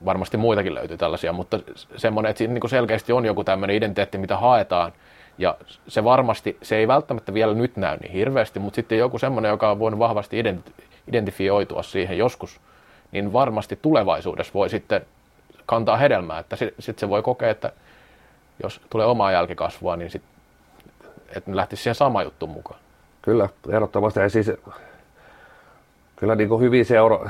varmasti muitakin löytyy tällaisia, mutta semmoinen, että siinä selkeästi on joku tämmöinen identiteetti, mitä haetaan, ja se varmasti, se ei välttämättä vielä nyt näy niin hirveästi, mutta sitten joku semmoinen, joka on voinut vahvasti identi- identifioitua siihen joskus, niin varmasti tulevaisuudessa voi sitten kantaa hedelmää, että sitten se voi kokea, että jos tulee omaa jälkikasvua, niin sitten lähtisi siihen sama juttu mukaan. Kyllä, ehdottomasti. Ja siis, kyllä niin kuin hyvin seura...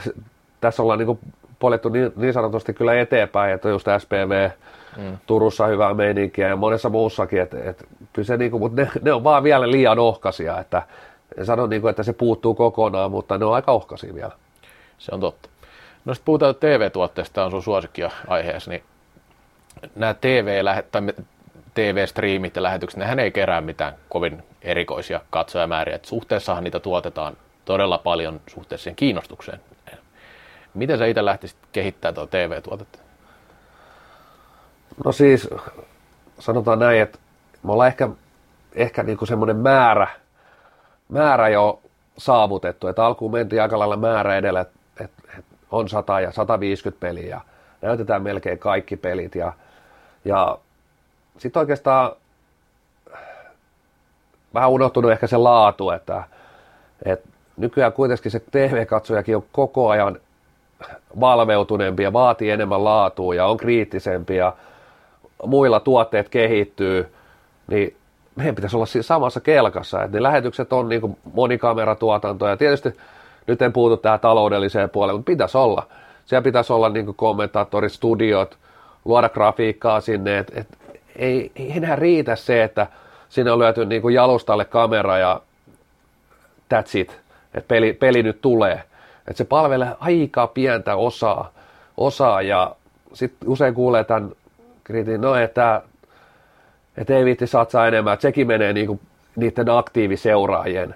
Tässä ollaan niin poljettu niin, niin sanotusti kyllä eteenpäin, että just S P V mm. Turussa hyvää meininkiä ja monessa muussakin, että, että kyllä se, niin kuin, mutta ne, ne on vaan vielä liian ohkaisia, että en sano niin kuin, että se puuttuu kokonaan, mutta ne on aika ohkaisia vielä. Se on totta. No sitten puhutaan T V-tuotteesta, tämä on sun suosikkia aiheessa, niin nämä T V-lähet, tai T V-striimit ja lähetykset, nehän ei kerää mitään kovin erikoisia katsojamääriä. Et suhteessahan niitä tuotetaan todella paljon suhteessa siihen kiinnostukseen. Miten sä itse lähtisit kehittämään tuo T V-tuotetta? No siis, sanotaan näin, että me ollaan ehkä, ehkä niinku semmoinen määrä, määrä jo saavutettu. Et alkuun mentiin aika lailla määrä edellä, että et, et on sata ja sataviisikymmentä peliä ja näytetään melkein kaikki pelit. Ja, ja sitten oikeastaan vähän unohtunut ehkä se laatu, että et nykyään kuitenkin se T V-katsojakin on koko ajan valveutuneempi ja vaatii enemmän laatua ja on kriittisempi ja muilla tuotteet kehittyy, niin meidän pitäisi olla siinä samassa kelkassa. Että ne lähetykset on niin kuin monikameratuotantoa ja tietysti nyt en puutu tähän taloudelliseen puoleen, mutta pitäisi olla. Siellä pitäisi olla niin kuin kommentaattoristudiot, luoda grafiikkaa sinne, että et ei, ei enää riitä se, että sinne on lyöty niin kuin jalustalle kamera ja that's it, että peli, peli nyt tulee. Että se palvelee aika pientä osaa, osaa ja sitten usein kuulee tämän kriitin, no että et ei viitti satsaa enemmän, että sekin menee niinku niiden aktiiviseuraajien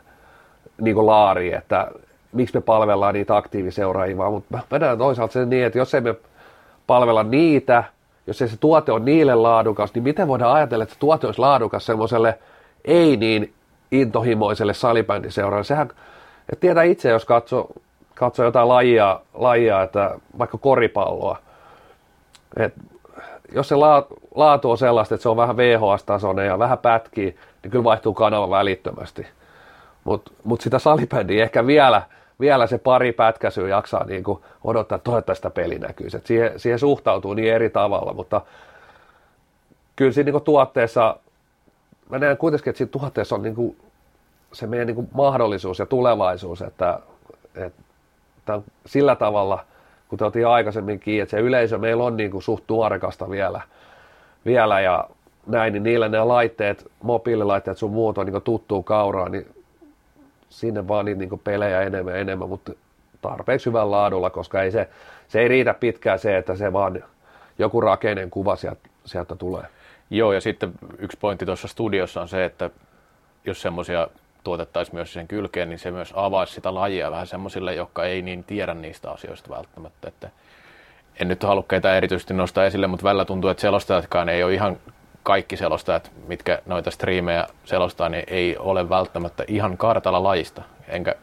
niinku laariin, että miksi me palvellaan niitä aktiiviseuraajia vaan, mutta mä näen toisaalta sen niin, että jos ei me palvella niitä, jos ei se tuote on niille laadukas, niin miten voidaan ajatella, että se tuote olisi laadukas semmoiselle ei niin intohimoiselle salibändiseuraajalle. Sehän, että tietää itse, jos katsoo katso jotain lajia, lajia, että vaikka koripalloa. Et jos se laatu on sellaista, että se on vähän V H S-tasoinen ja vähän pätkiä, niin kyllä vaihtuu kanava välittömästi. Mutta mut sitä salibändiä ehkä vielä, vielä se pari pätkäisyä jaksaa niin kun odottaa, että toivottavasti sitä peli näkyy. Siihen, siihen suhtautuu niin eri tavalla, mutta kyllä siinä niin tuotteessa, mä näen kuitenkin, että siinä tuotteessa on niin se meidän niin mahdollisuus ja tulevaisuus, että, että sillä tavalla, kun te otin aikaisemmin kiinni, että se yleisö meillä on niin kuin suht tuorekasta vielä, vielä ja näin, niin niillä nämä laitteet, mobiililaitteet sun muut on niin kuin tuttuu kauraa, niin sinne vaan niitä niin kuin pelejä enemmän ja enemmän, mutta tarpeeksi hyvällä laadulla, koska ei se, se ei riitä pitkään se, että se vaan joku rakeinen kuva sieltä, sieltä tulee. Joo, ja sitten yksi pointti tuossa studiossa on se, että jos semmoisia tuotettaisiin myös sen kylkeen, niin se myös avaisi sitä lajia vähän semmoisille, jotka ei niin tiedä niistä asioista välttämättä. Että en nyt halua keitä erityisesti nostaa esille, mutta välillä tuntuu, että selostajatkaan ei ole ihan kaikki selostajat, mitkä noita striimejä selostaa, niin ei ole välttämättä ihan kartalla lajista. Enkä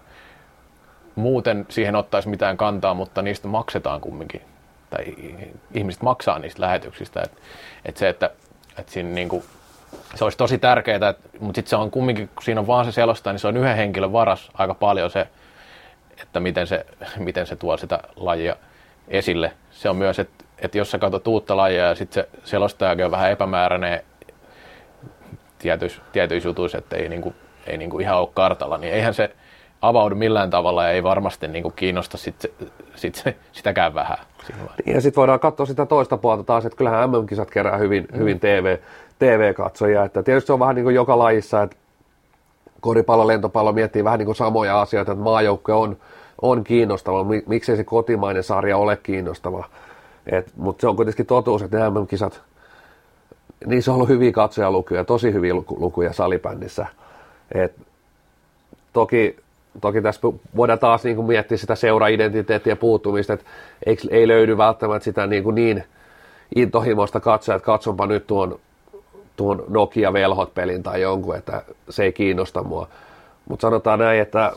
muuten siihen ottaisi mitään kantaa, mutta niistä maksetaan kumminkin. Tai ihmiset maksaa niistä lähetyksistä. Että et se, että et siinä niinku se olisi tosi tärkeää, mutta sitten se on kumminkin, kun siinä on vaan se selostaa, niin se on yhden henkilön varas aika paljon se, että miten se, miten se tuo sitä lajia esille. Se on myös, että, että jos sä katsot uutta lajia ja sitten se selostajakin on vähän epämääräinen tietyissä tietyis jutuissa, että ei, niinku, ei niinku ihan ole kartalla, niin eihän se avaudu millään tavalla ja ei varmasti niinku kiinnosta sit se, sit se, sitäkään vähän. Ja sitten voidaan katsoa sitä toista puolta taas, että kyllähän M M-kisat kerää hyvin, hyvin T V-katsojia. Että tietysti se on vähän niin kuin joka lajissa, että koripallo, lentopallo miettii vähän niin kuin samoja asioita, että maajoukkoja on, on kiinnostava. Miksei se kotimainen sarja ole kiinnostava? Mutta se on kuitenkin totuus, että ne M M-kisat, niissä on ollut hyviä katsojalukuja, tosi hyviä lukuja salibändissä. Et toki... Toki tässä voidaan taas niin kuin miettiä sitä seura-identiteettiä puuttumista, että ei löydy välttämättä sitä niin, kuin niin intohimoista katsoa, että katsonpa nyt tuon, tuon Nokia-velhot-pelin tai jonkun, että se ei kiinnosta mua. Mutta sanotaan näin, että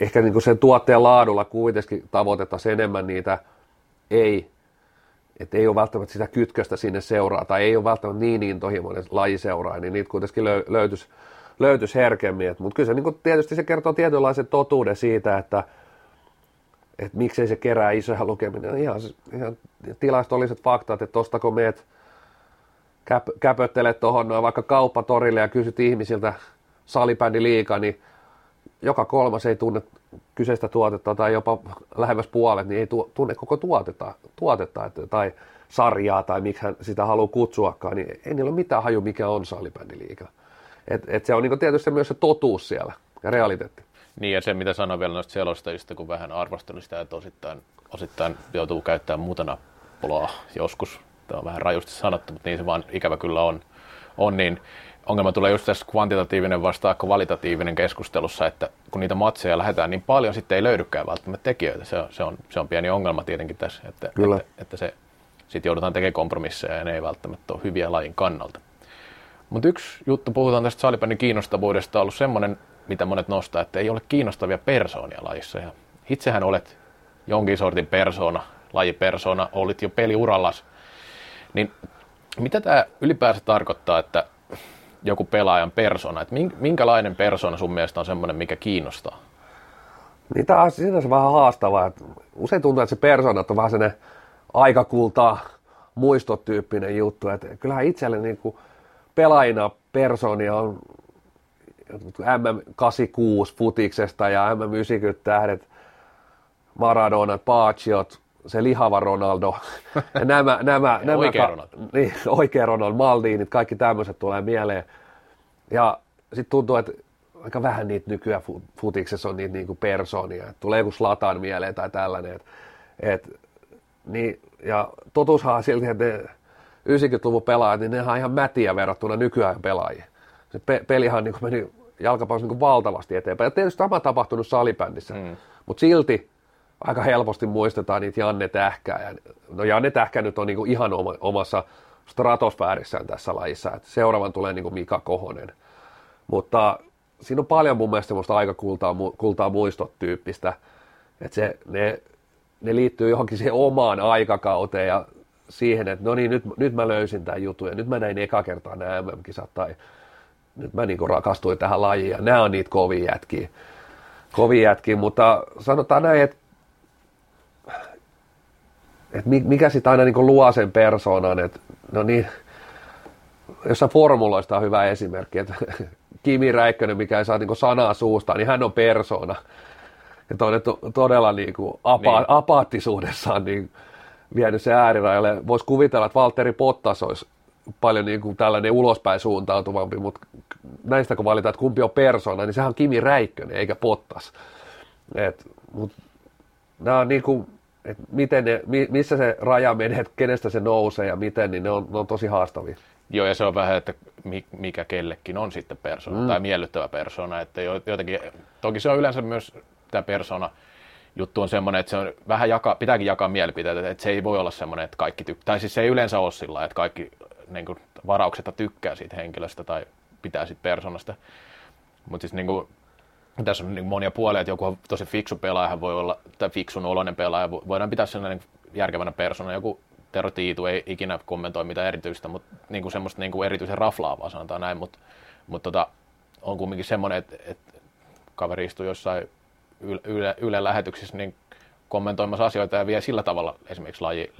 ehkä niin kuin sen tuotteen laadulla kuitenkin tavoitettaisiin enemmän niitä ei, että ei ole välttämättä sitä kytköstä sinne seuraa tai ei ole välttämättä niin intohimoinen lajiseuraa, niin niitä kuitenkin löy- löytyisi löytyisi herkemmin, mutta kyllä se niin tietysti se kertoo tietynlaisen totuuden siitä, että, että miksei se kerää isoja lukeminen. Ihan, ihan tilastolliset faktat, että tuosta kun meet käp, käpöttelet tuohon noin vaikka kauppatorille ja kysyt ihmisiltä salibändiliiga, niin joka kolmas ei tunne kyseistä tuotetta tai jopa lähemmäs puolet, niin ei tu, tunne koko tuotetta, tuotetta että, tai sarjaa tai miksi sitä haluaa kutsuakaan, niin ei niillä ole mitään haju, mikä on salibändiliiga. Että et se on niinku tietysti myös se totuus siellä ja realiteetti. Niin ja se, mitä sanoin vielä noista selostajista, kun vähän arvostelin sitä, että osittain, osittain joutuu käyttämään muuta nappuloa joskus Tämä on vähän rajusti sanottu, mutta niin se vaan ikävä kyllä on. on niin ongelma tulee just tässä kvantitatiivinen vastaan kvalitatiivinen keskustelussa, että kun niitä matseja lähdetään niin paljon, sitten ei löydykään välttämättä tekijöitä. Se on, se on, se on pieni ongelma tietenkin tässä, että, että, että se, sit joudutaan tekemään kompromisseja ja ne ei välttämättä ole hyviä lajin kannalta. Mutta yksi juttu, puhutaan tästä salibändin kiinnostavuudesta, on ollut semmoinen, mitä monet nostaa, että ei ole kiinnostavia persoonia lajissa. Ja itsehän olet jonkin sortin persoona, lajipersoona, olit jo peliurallas. Niin mitä tämä ylipäänsä tarkoittaa, että joku pelaajan persona, että minkälainen persona sun mielestä on semmoinen, mikä kiinnostaa? Niin tämä on sinänsä vähän haastavaa. Usein tuntuu, että se persona on vähän sellainen aikakultaa muistotyyppinen juttu. Että kyllähän itselle niin kuin pelaajina persoonia on M M kahdeksankymmentäkuusi futiksesta ja M M yhdeksänkymmentä tähdet, Maradona, Pacciot, se lihava Ronaldo, ja nämä, nämä, ja nämä oikea, ka- Ronaldo. Niin, oikea Ronaldo, Maldinit, kaikki tämmöiset tulee mieleen. Ja sitten tuntuu, että aika vähän niitä nykyään futiksessa on niitä niinku persoonia. Et tulee joku Zlatan mieleen tai tällainen. Et, et, niin, ja totuushan silti, että ne yhdeksänkymmentäluvun pelaajat, niin nehän on ihan mätiä verrattuna nykyään pelaajiin. Se pe- pelihan on niinku mennyt jalkapallossa niinku valtavasti eteenpäin. Ja tietysti tämä on tapahtunut salibändissä, mm. mutta silti aika helposti muistetaan niitä Janne Tähkää. No Janne Tähkä nyt on niinku ihan oma, omassa stratosfäärissään tässä lajissa. Et seuraavan tulee niinku Mikko Kohonen. Mutta siinä on paljon mun mielestä semmoista aika kultaa, kultaa muistotyyppistä. Että se, ne, ne liittyy johonkin siihen omaan aikakauteen ja siihen, että no niin, nyt, nyt mä löysin tämän jutun ja nyt mä näin eka kertaa nämä M M-kisat tai nyt mä niinku rakastuin tähän lajiin ja nämä on niitä kovia jätkiä. Kovia jätkiä, mutta sanotaan näin, että Et mikä sitten aina niinku luo sen persoonan, että no niin, jossain formuloista on hyvä esimerkki, että Kimi Räikkönen, mikä ei saa niinku sanaa suusta, niin hän on persoona. Ja on todella niinku apa- niin. apaattisuudessaan niin vienyt sen äärirajalle. Voisi kuvitella, että Valtteri Bottas olisi paljon niinku tällainen ulospäin suuntautuvampi, mutta näistä kun valitaan, että kumpi on persoona, niin sehän on Kimi Räikkönen eikä Bottas. Mutta nämä on niinku... Et miten ne, missä se raja menee, että kenestä se nousee ja miten, niin ne on, ne on tosi haastavia. Joo, ja se on vähän, että mikä kellekin on sitten persona mm. tai miellyttävä persona. Että jotenkin, toki se on yleensä myös, tämä persona juttu on semmoinen, että se on vähän jaka, pitääkin jakaa mielipiteitä, että se ei voi olla semmoinen, että kaikki tykkää. Tai siis se ei yleensä ole sillä lailla, että kaikki niin kuin, varauksetta tykkää siitä henkilöstä tai pitää siitä persoonasta. Mutta siis niin kuin, tässä on niin monia puolia, että joku tosi fiksu pelaaja voi olla, tai fiksun oloinen pelaaja, voidaan pitää sellainen järkevänä persona. Joku Tero Tiitu ei ikinä kommentoi mitään erityistä, mutta niin kuin semmoista niin kuin erityisen raflaavaa sanotaan näin, mutta, mutta tota, on kuitenkin semmoinen, että, että kaveri istuu jossain Ylen yle lähetyksissä niin kommentoimassa asioita ja vie sillä tavalla esimerkiksi laji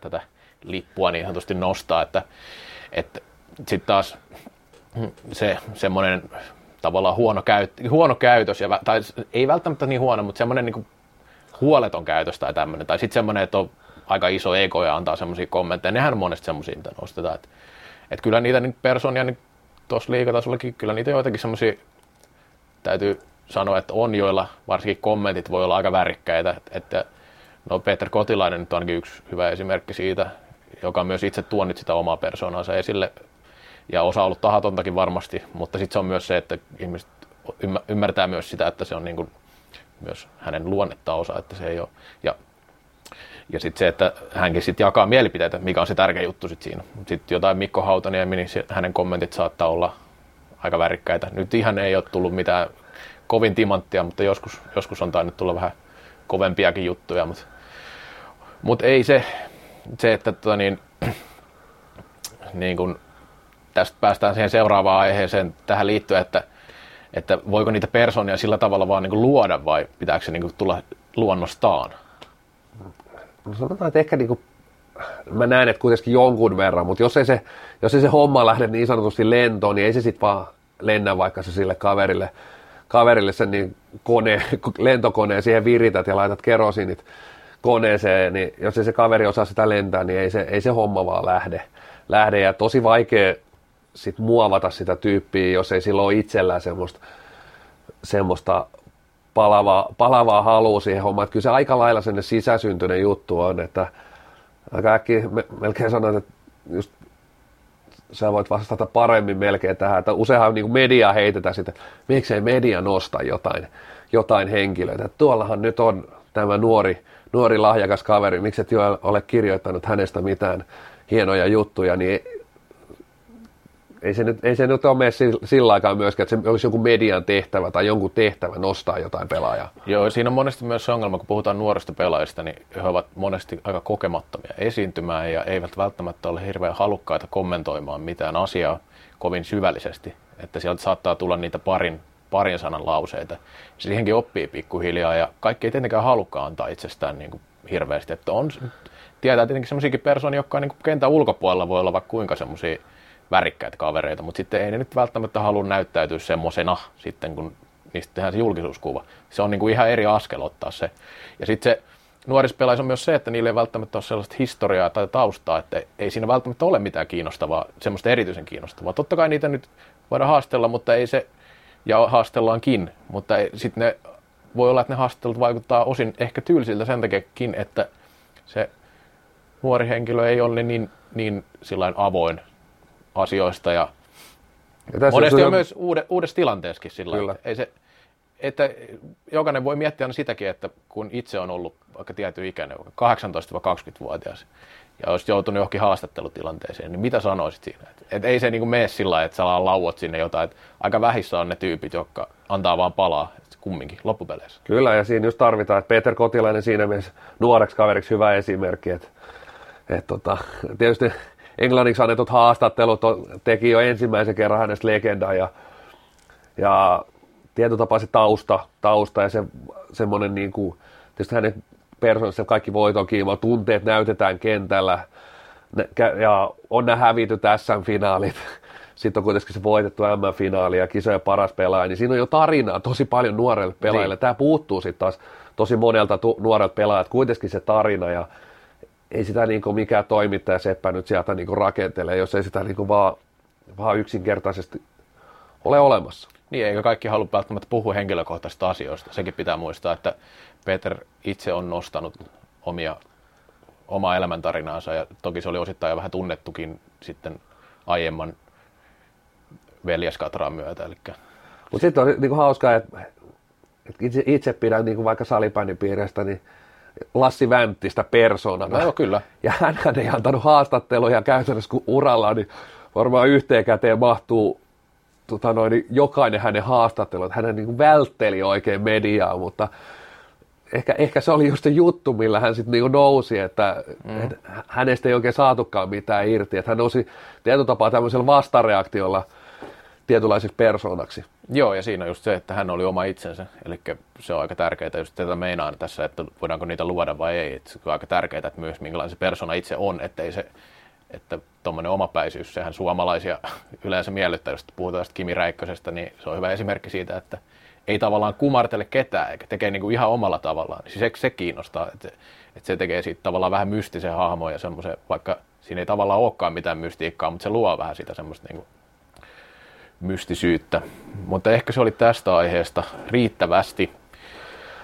tätä lippua niin sanotusti nostaa, että, että sitten taas se semmoinen... Tavallaan huono, käyt, huono käytös, ja, tai ei välttämättä niin huono, mutta semmoinen niin huoleton käytös tai tämmöinen. Tai sitten semmoinen, että on aika iso ego ja antaa semmoisia kommentteja. Nehän on monesti semmoisia, mitä nostetaan. Että et kyllä niitä niin persoonia niin tuossa liigatasollakin, kyllä niitä joitakin semmoisia, täytyy sanoa, että on, joilla varsinkin kommentit voi olla aika värikkäitä. Että, no Peter Kotilainen nyt on ainakin yksi hyvä esimerkki siitä, joka myös itse tuo nyt sitä omaa persoonaansa esille. Ja osa on ollut tahatontakin varmasti, mutta sitten se on myös se, että ihmiset ymmärtää myös sitä, että se on niin kuin myös hänen luonnetta osa, että se ei ole. Ja, ja sitten se, että hänkin sitten jakaa mielipiteitä, mikä on se tärkeä juttu sitten siinä. Sitten jotain Mikko Hautaniemi, niin hänen kommentit saattaa olla aika värikkäitä. Nyt ihan ei ole tullut mitään kovin timanttia, mutta joskus, joskus on tainnut tulla vähän kovempiakin juttuja. Mutta, mutta ei se, se että tota niin, niin kuin... Tästä päästään siihen seuraavaan aiheeseen tähän liittyen, että, että voiko niitä persoonia sillä tavalla vaan niin kuin luoda vai pitääkö se niin kuin tulla luonnostaan? No sanotaan, että ehkä niin kuin, mä näen, että kuitenkin jonkun verran, mutta jos ei se, jos ei se homma lähde niin sanotusti lentoon, niin ei se sitten vaan lennä, vaikka se sille kaverille, kaverille sen niin kone, lentokoneen siihen virität ja laitat kerosiinit koneeseen, niin jos ei se kaveri osaa sitä lentää, niin ei se, ei se homma vaan lähde. lähde. Ja tosi vaikea sit muovata sitä tyyppiä, jos ei sillä ole itsellään semmoista, semmoista palavaa, palavaa halua siihen hommaan. Että kyllä se aika lailla sellainen sisäsyntyinen juttu on, että, aika äkkiä melkein sanoit, että just sä voit vastata paremmin melkein tähän, että useinhan niin media heitetään sitä, miksei media nosta jotain, jotain henkilöitä. Että tuollahan nyt on tämä nuori, nuori lahjakas kaveri, miksi et jo ole kirjoittanut hänestä mitään hienoja juttuja, niin ei se nyt, ei se nyt ole sillä, sillä aikaa myöskään, että se olisi joku median tehtävä tai jonkun tehtävä nostaa jotain pelaajaa. Joo, siinä on monesti myös se ongelma, kun puhutaan nuorista pelaajista, niin he ovat monesti aika kokemattomia esiintymään ja eivät välttämättä ole hirveän halukkaita kommentoimaan mitään asiaa kovin syvällisesti, että sieltä saattaa tulla niitä parin, parin sanan lauseita. Siihenkin oppii pikkuhiljaa ja kaikki ei tietenkään halukkaan antaa itsestään niin kuin hirveästi, että on, tietää tietenkin sellaisiakin persoonia, jotka niin kuin kentän ulkopuolella voi olla vaikka kuinka sellaisia värikkäitä kavereita, mutta sitten ei ne nyt välttämättä halua näyttäytyä semmoisena sitten, kun niistä tehdään se julkisuuskuva. Se on niin kuin ihan eri askel ottaa se. Ja sitten se nuorissa pelaajissa on myös se, että niillä ei välttämättä ole sellaista historiaa tai taustaa, että ei siinä välttämättä ole mitään kiinnostavaa, semmoista erityisen kiinnostavaa. Totta kai niitä nyt voidaan haastella, mutta ei se, ja haastellaankin, mutta sitten ne voi olla, että ne haastelut vaikuttaa osin ehkä tylsiltä sen takiakin, että se nuori henkilö ei ole niin, niin sillain avoin asioista ja, ja monesti on jo myös uude, uudessa tilanteessakin sillä tavalla, että, ei se, että jokainen voi miettiä aina sitäkin, että kun itse on ollut vaikka tietyn ikäinen, kahdeksantoista-kaksikymmentävuotias ja olisi joutunut johonkin haastattelutilanteeseen, niin mitä sanoisit siinä? Et ei se niinku mene sillä tavalla, että sä lauot sinne jotain, että aika vähissä on ne tyypit, jotka antaa vaan palaa kumminkin loppupeleissä. Kyllä ja siinä just tarvitaan, että Peter Kotilainen siinä mielessä nuoreksi kaveriksi hyvä esimerkki, että et tota, tietysti englanniksi annetut haastattelut teki jo ensimmäisen kerran hänestä legendaa ja, ja tietyn tapaa se tausta, tausta ja se, semmoinen niin kuin, tietysti hänen persoonassa kaikki voit on kiimaa, tunteet näytetään kentällä ja on nämä hävityt S M-finaalit, sitten on kuitenkin se voitettu M M-finaali ja kisojen paras pelaaja, niin siinä on jo tarinaa tosi paljon nuorelle pelaajille. Niin. Tämä puuttuu sitten taas tosi monelta tu- nuorelta pelaajalta, kuitenkin se tarina ja ei sitä niin kuin mikään toimittaja seppä nyt sieltä niin kuin rakentelee, jos ei sitä niin kuin vaan, vaan yksinkertaisesti ole olemassa. Niin, eikä kaikki halua välttämättä puhua henkilökohtaisista asioista. Sekin pitää muistaa, että Peter itse on nostanut omia, omaa elämäntarinaansa ja toki se oli osittain jo vähän tunnettukin sitten aiemman veljeskatraan myötä. Elikkä mutta sitten on niin kuin hauskaa, että itse, itse pidän niin kuin vaikka Salipändin piirestä, niin Lassi Vänttistä persoonana. No, kyllä. Ja hän ei antanut haastatteluja käytännössä kun uralla, niin varmaan yhteen käteen mahtuu tota noin, jokainen hänen haastattelut. Hän niin kuin vältteli oikein mediaa, mutta ehkä, ehkä se oli just se juttu, millä hän sitten niin nousi, että mm. hänestä ei oikein saatukaan mitään irti. Että hän nousi tietyllä tapaa tämmöisellä vastareaktiolla tietynlaiseksi persoonaksi. Joo, ja siinä on just se, että hän oli oma itsensä. Eli se on aika tärkeää, just tätä meinaan tässä, että voidaanko niitä luoda vai ei. Et se on aika tärkeää, että myös minkälainen se persona itse on, ettei se, että tuommoinen omapäisyys, sehän suomalaisia yleensä miellyttää, jos puhutaan tästä Kimi Räikkösestä, niin se on hyvä esimerkki siitä, että ei tavallaan kumartele ketään, eikä tekee niinku ihan omalla tavallaan. Siis se, se kiinnostaa, että se, että se tekee siitä tavallaan vähän mystisen hahmon ja semmoisen, vaikka siinä ei tavallaan olekaan mitään mystiikkaa, mutta se luo vähän sitä semmoista niinku mystisyyttä, mutta ehkä se oli tästä aiheesta riittävästi.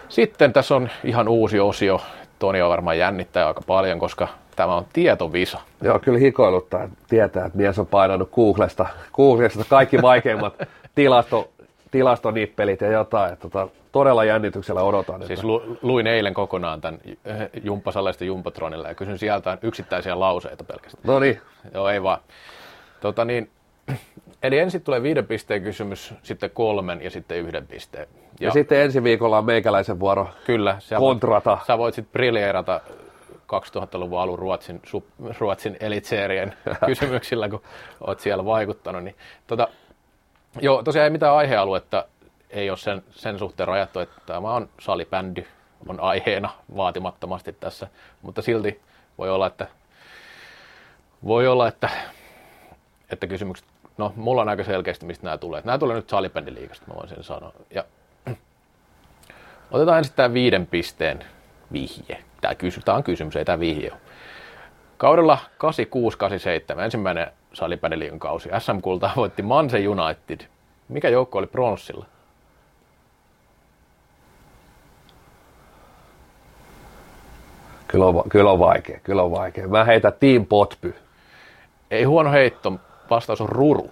Sitten tässä on ihan uusi osio. Toni on varmaan jännittää aika paljon, koska tämä on tietovisa. Joo, kyllä hikoiluttaa tietää, että mies on painanut Googlesta, Googlesta kaikki vaikeimmat tilasto, tilastonippelit ja jotain. Tota, todella jännityksellä odotan. Siis lu, luin eilen kokonaan tämän Jumppasaleista Jumpatronilla ja kysyn sieltä yksittäisiä lauseita pelkästään. No niin. Joo, ei vaan. Tota niin, eli ensin tulee viiden pisteen kysymys, sitten kolmen ja sitten yhden pisteen. Ja, ja sitten ensi viikolla on meikäläisen vuoro kyllä, sä kontrata. Voit, sä voit sitten briljeerata kaksituhattaluvun alun Ruotsin, sub, Ruotsin elitseerien kysymyksillä, kun oot siellä vaikuttanut. Niin, tota, joo, tosiaan ei mitään aihealuetta ei ole sen, sen suhteen rajattu, että tämä on salibändi, on aiheena vaatimattomasti tässä, mutta silti voi olla, että voi olla, että että kysymykset, no mulla on aika selkeästi, mistä nämä tulee. Nämä tulee nyt salibändiliigasta, mä voin sen sanoa. Ja otetaan ensin tämä viiden pisteen vihje. Tämä, kysy, tämä on kysymys, ei tämä vihje ole. Kaudella kahdeksankymmentäkuusi kahdeksankymmentäseitsemän, ensimmäinen salibändiliigan kausi, S M-kultaa voitti Manse United. Mikä joukko oli pronssilla? Kyllä on, kyllä on vaikea, kyllä on vaikea. Mä heitän Team Potpy. Ei huono heitto, vastaus on ruru.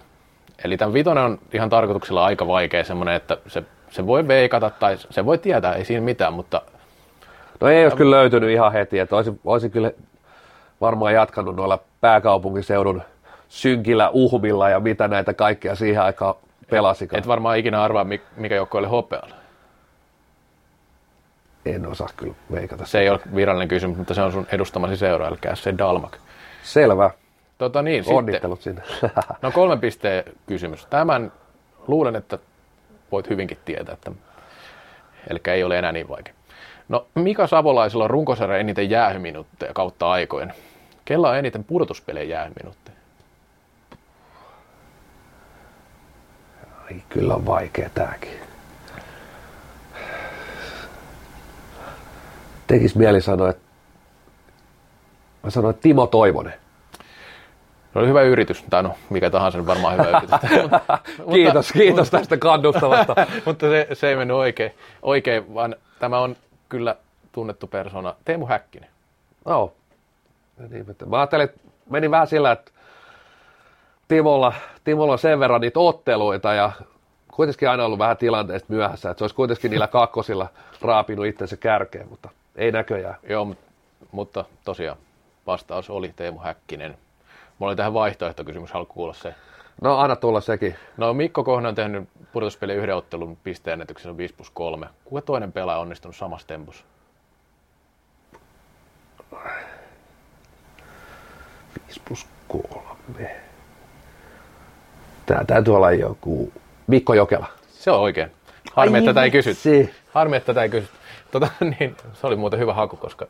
Eli tämän vitonen on ihan tarkoituksella aika vaikea, semmoinen, että se, se voi veikata tai se voi tietää, ei siinä mitään, mutta... No ei olisi kyllä löytynyt ihan heti, että olisin, olisin kyllä varmaan jatkanut noilla pääkaupunkiseudun synkillä uhmilla ja mitä näitä kaikkia siihen aikaan pelasikaan. Et varmaan ikinä arvaa, mikä joukkue oli hopealla. En osaa kyllä veikata. Se ei ole virallinen kysymys, mutta se on sun edustamasi seura, älkää se Dalmak. Selvä. Tota niin, onnittelut sitten. Sinne. No kolmen pisteen kysymys. Tämän luulen, että voit hyvinkin tietää, että elikkä ei ole enää niin vaikea. No Mika Savolaisella on runkosarjan eniten jäähyminuutteja kautta aikojen. Kella on eniten pudotuspelejä jäähyminuutteja? Ai, kyllä on vaikea tääkin. Tekis mieli sanoa, että mä sanoin, että Timo Toivonen. Se oli hyvä yritys, tai no mikä tahansa, on varmaan hyvä yritys. mutta, kiitos, mutta, kiitos mutta, tästä kannustavasta. mutta se, se ei mennyt oikein, oikein, vaan tämä on kyllä tunnettu persona. Teemu Häkkinen. Joo. No. Mä ajattelin, että meni vähän sillä, että Timolla, Timolla on sen verran niitä otteluita ja kuitenkin aina ollut vähän tilanteesta myöhässä, että se olisi kuitenkin niillä kakkosilla raapinut itsensä kärkeen, mutta ei näköjään. Joo, mutta tosiaan vastaus oli Teemu Häkkinen. Mulla oli tähän vaihtoehtokysymys, haluan kuulla se. No, anna tulla sekin. No, Mikko Kohonen on tehnyt pudotuspelien yhden ottelun pisteennätyksessä viisi plus kolme. Kuka toinen pelaaja on onnistunut samassa tempussa? viisi plus kolme. Tää täytyy olla joku... Mikko Jokela. Se on oikein. Harmi, että tätä ei kysytty. Harmi, että tätä ei kysytty. Tota, niin, se oli muuten hyvä haku, koska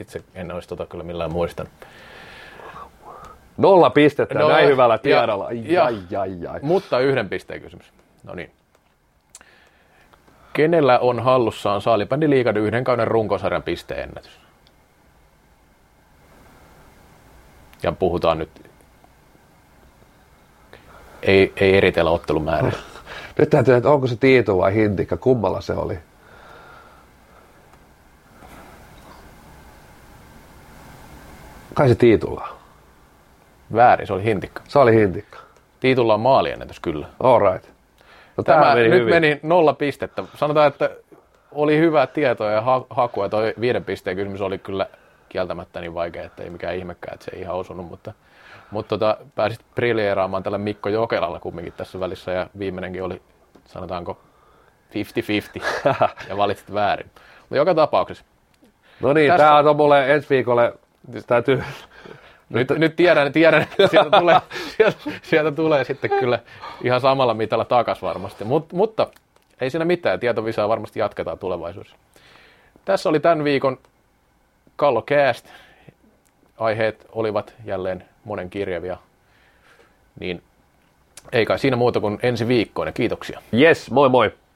itse en olisi tota kyllä millään muistanut. Nolla pistettä, no, näin hyvällä tiedolla. Mutta yhden pisteen kysymys. No niin. Kenellä on hallussaan Salipändi liigan yhden kauden runkosarjan pisteennätys? Ja puhutaan nyt. Ei, ei eritellä ottelumäärä. Nyt täytyy, että onko se Tiitto vai Hintikka, kummalla se oli? Kai se Tiitulla. Väärin, se oli Hintikka. Se oli Hintikka. Tiitulla on maaliennätys, kyllä. All right. No, tämä meni nyt hyvin. Meni nolla pistettä. Sanotaan, että oli hyvää tietoa ja ha- hakua. Tuo viiden pisteen kysymys oli kyllä kieltämättä niin vaikea, että ei mikään ihmekään, että se ei ihan osunut, mutta... Mutta tota, pääsit briljeeraamaan tällä Mikko Jokelalla kumminkin tässä välissä ja viimeinenkin oli, sanotaanko, viisikymmentä viisikymmentä ja valitsit väärin. Mutta joka tapauksessa. No niin, tässä... tämä on mulle ensi viikolle, täytyy... Nyt, nyt tiedän, tiedän, että sieltä tulee, sieltä, sieltä tulee sitten kyllä ihan samalla mitalla takas varmasti. Mut, mutta ei siinä mitään, tietovisaa varmasti jatketaan tulevaisuudessa. Tässä oli tämän viikon Kallo Cast. Aiheet olivat jälleen monen kirjavia, niin ei kai siinä muuta kuin ensi viikkoina. Kiitoksia. Yes, moi moi.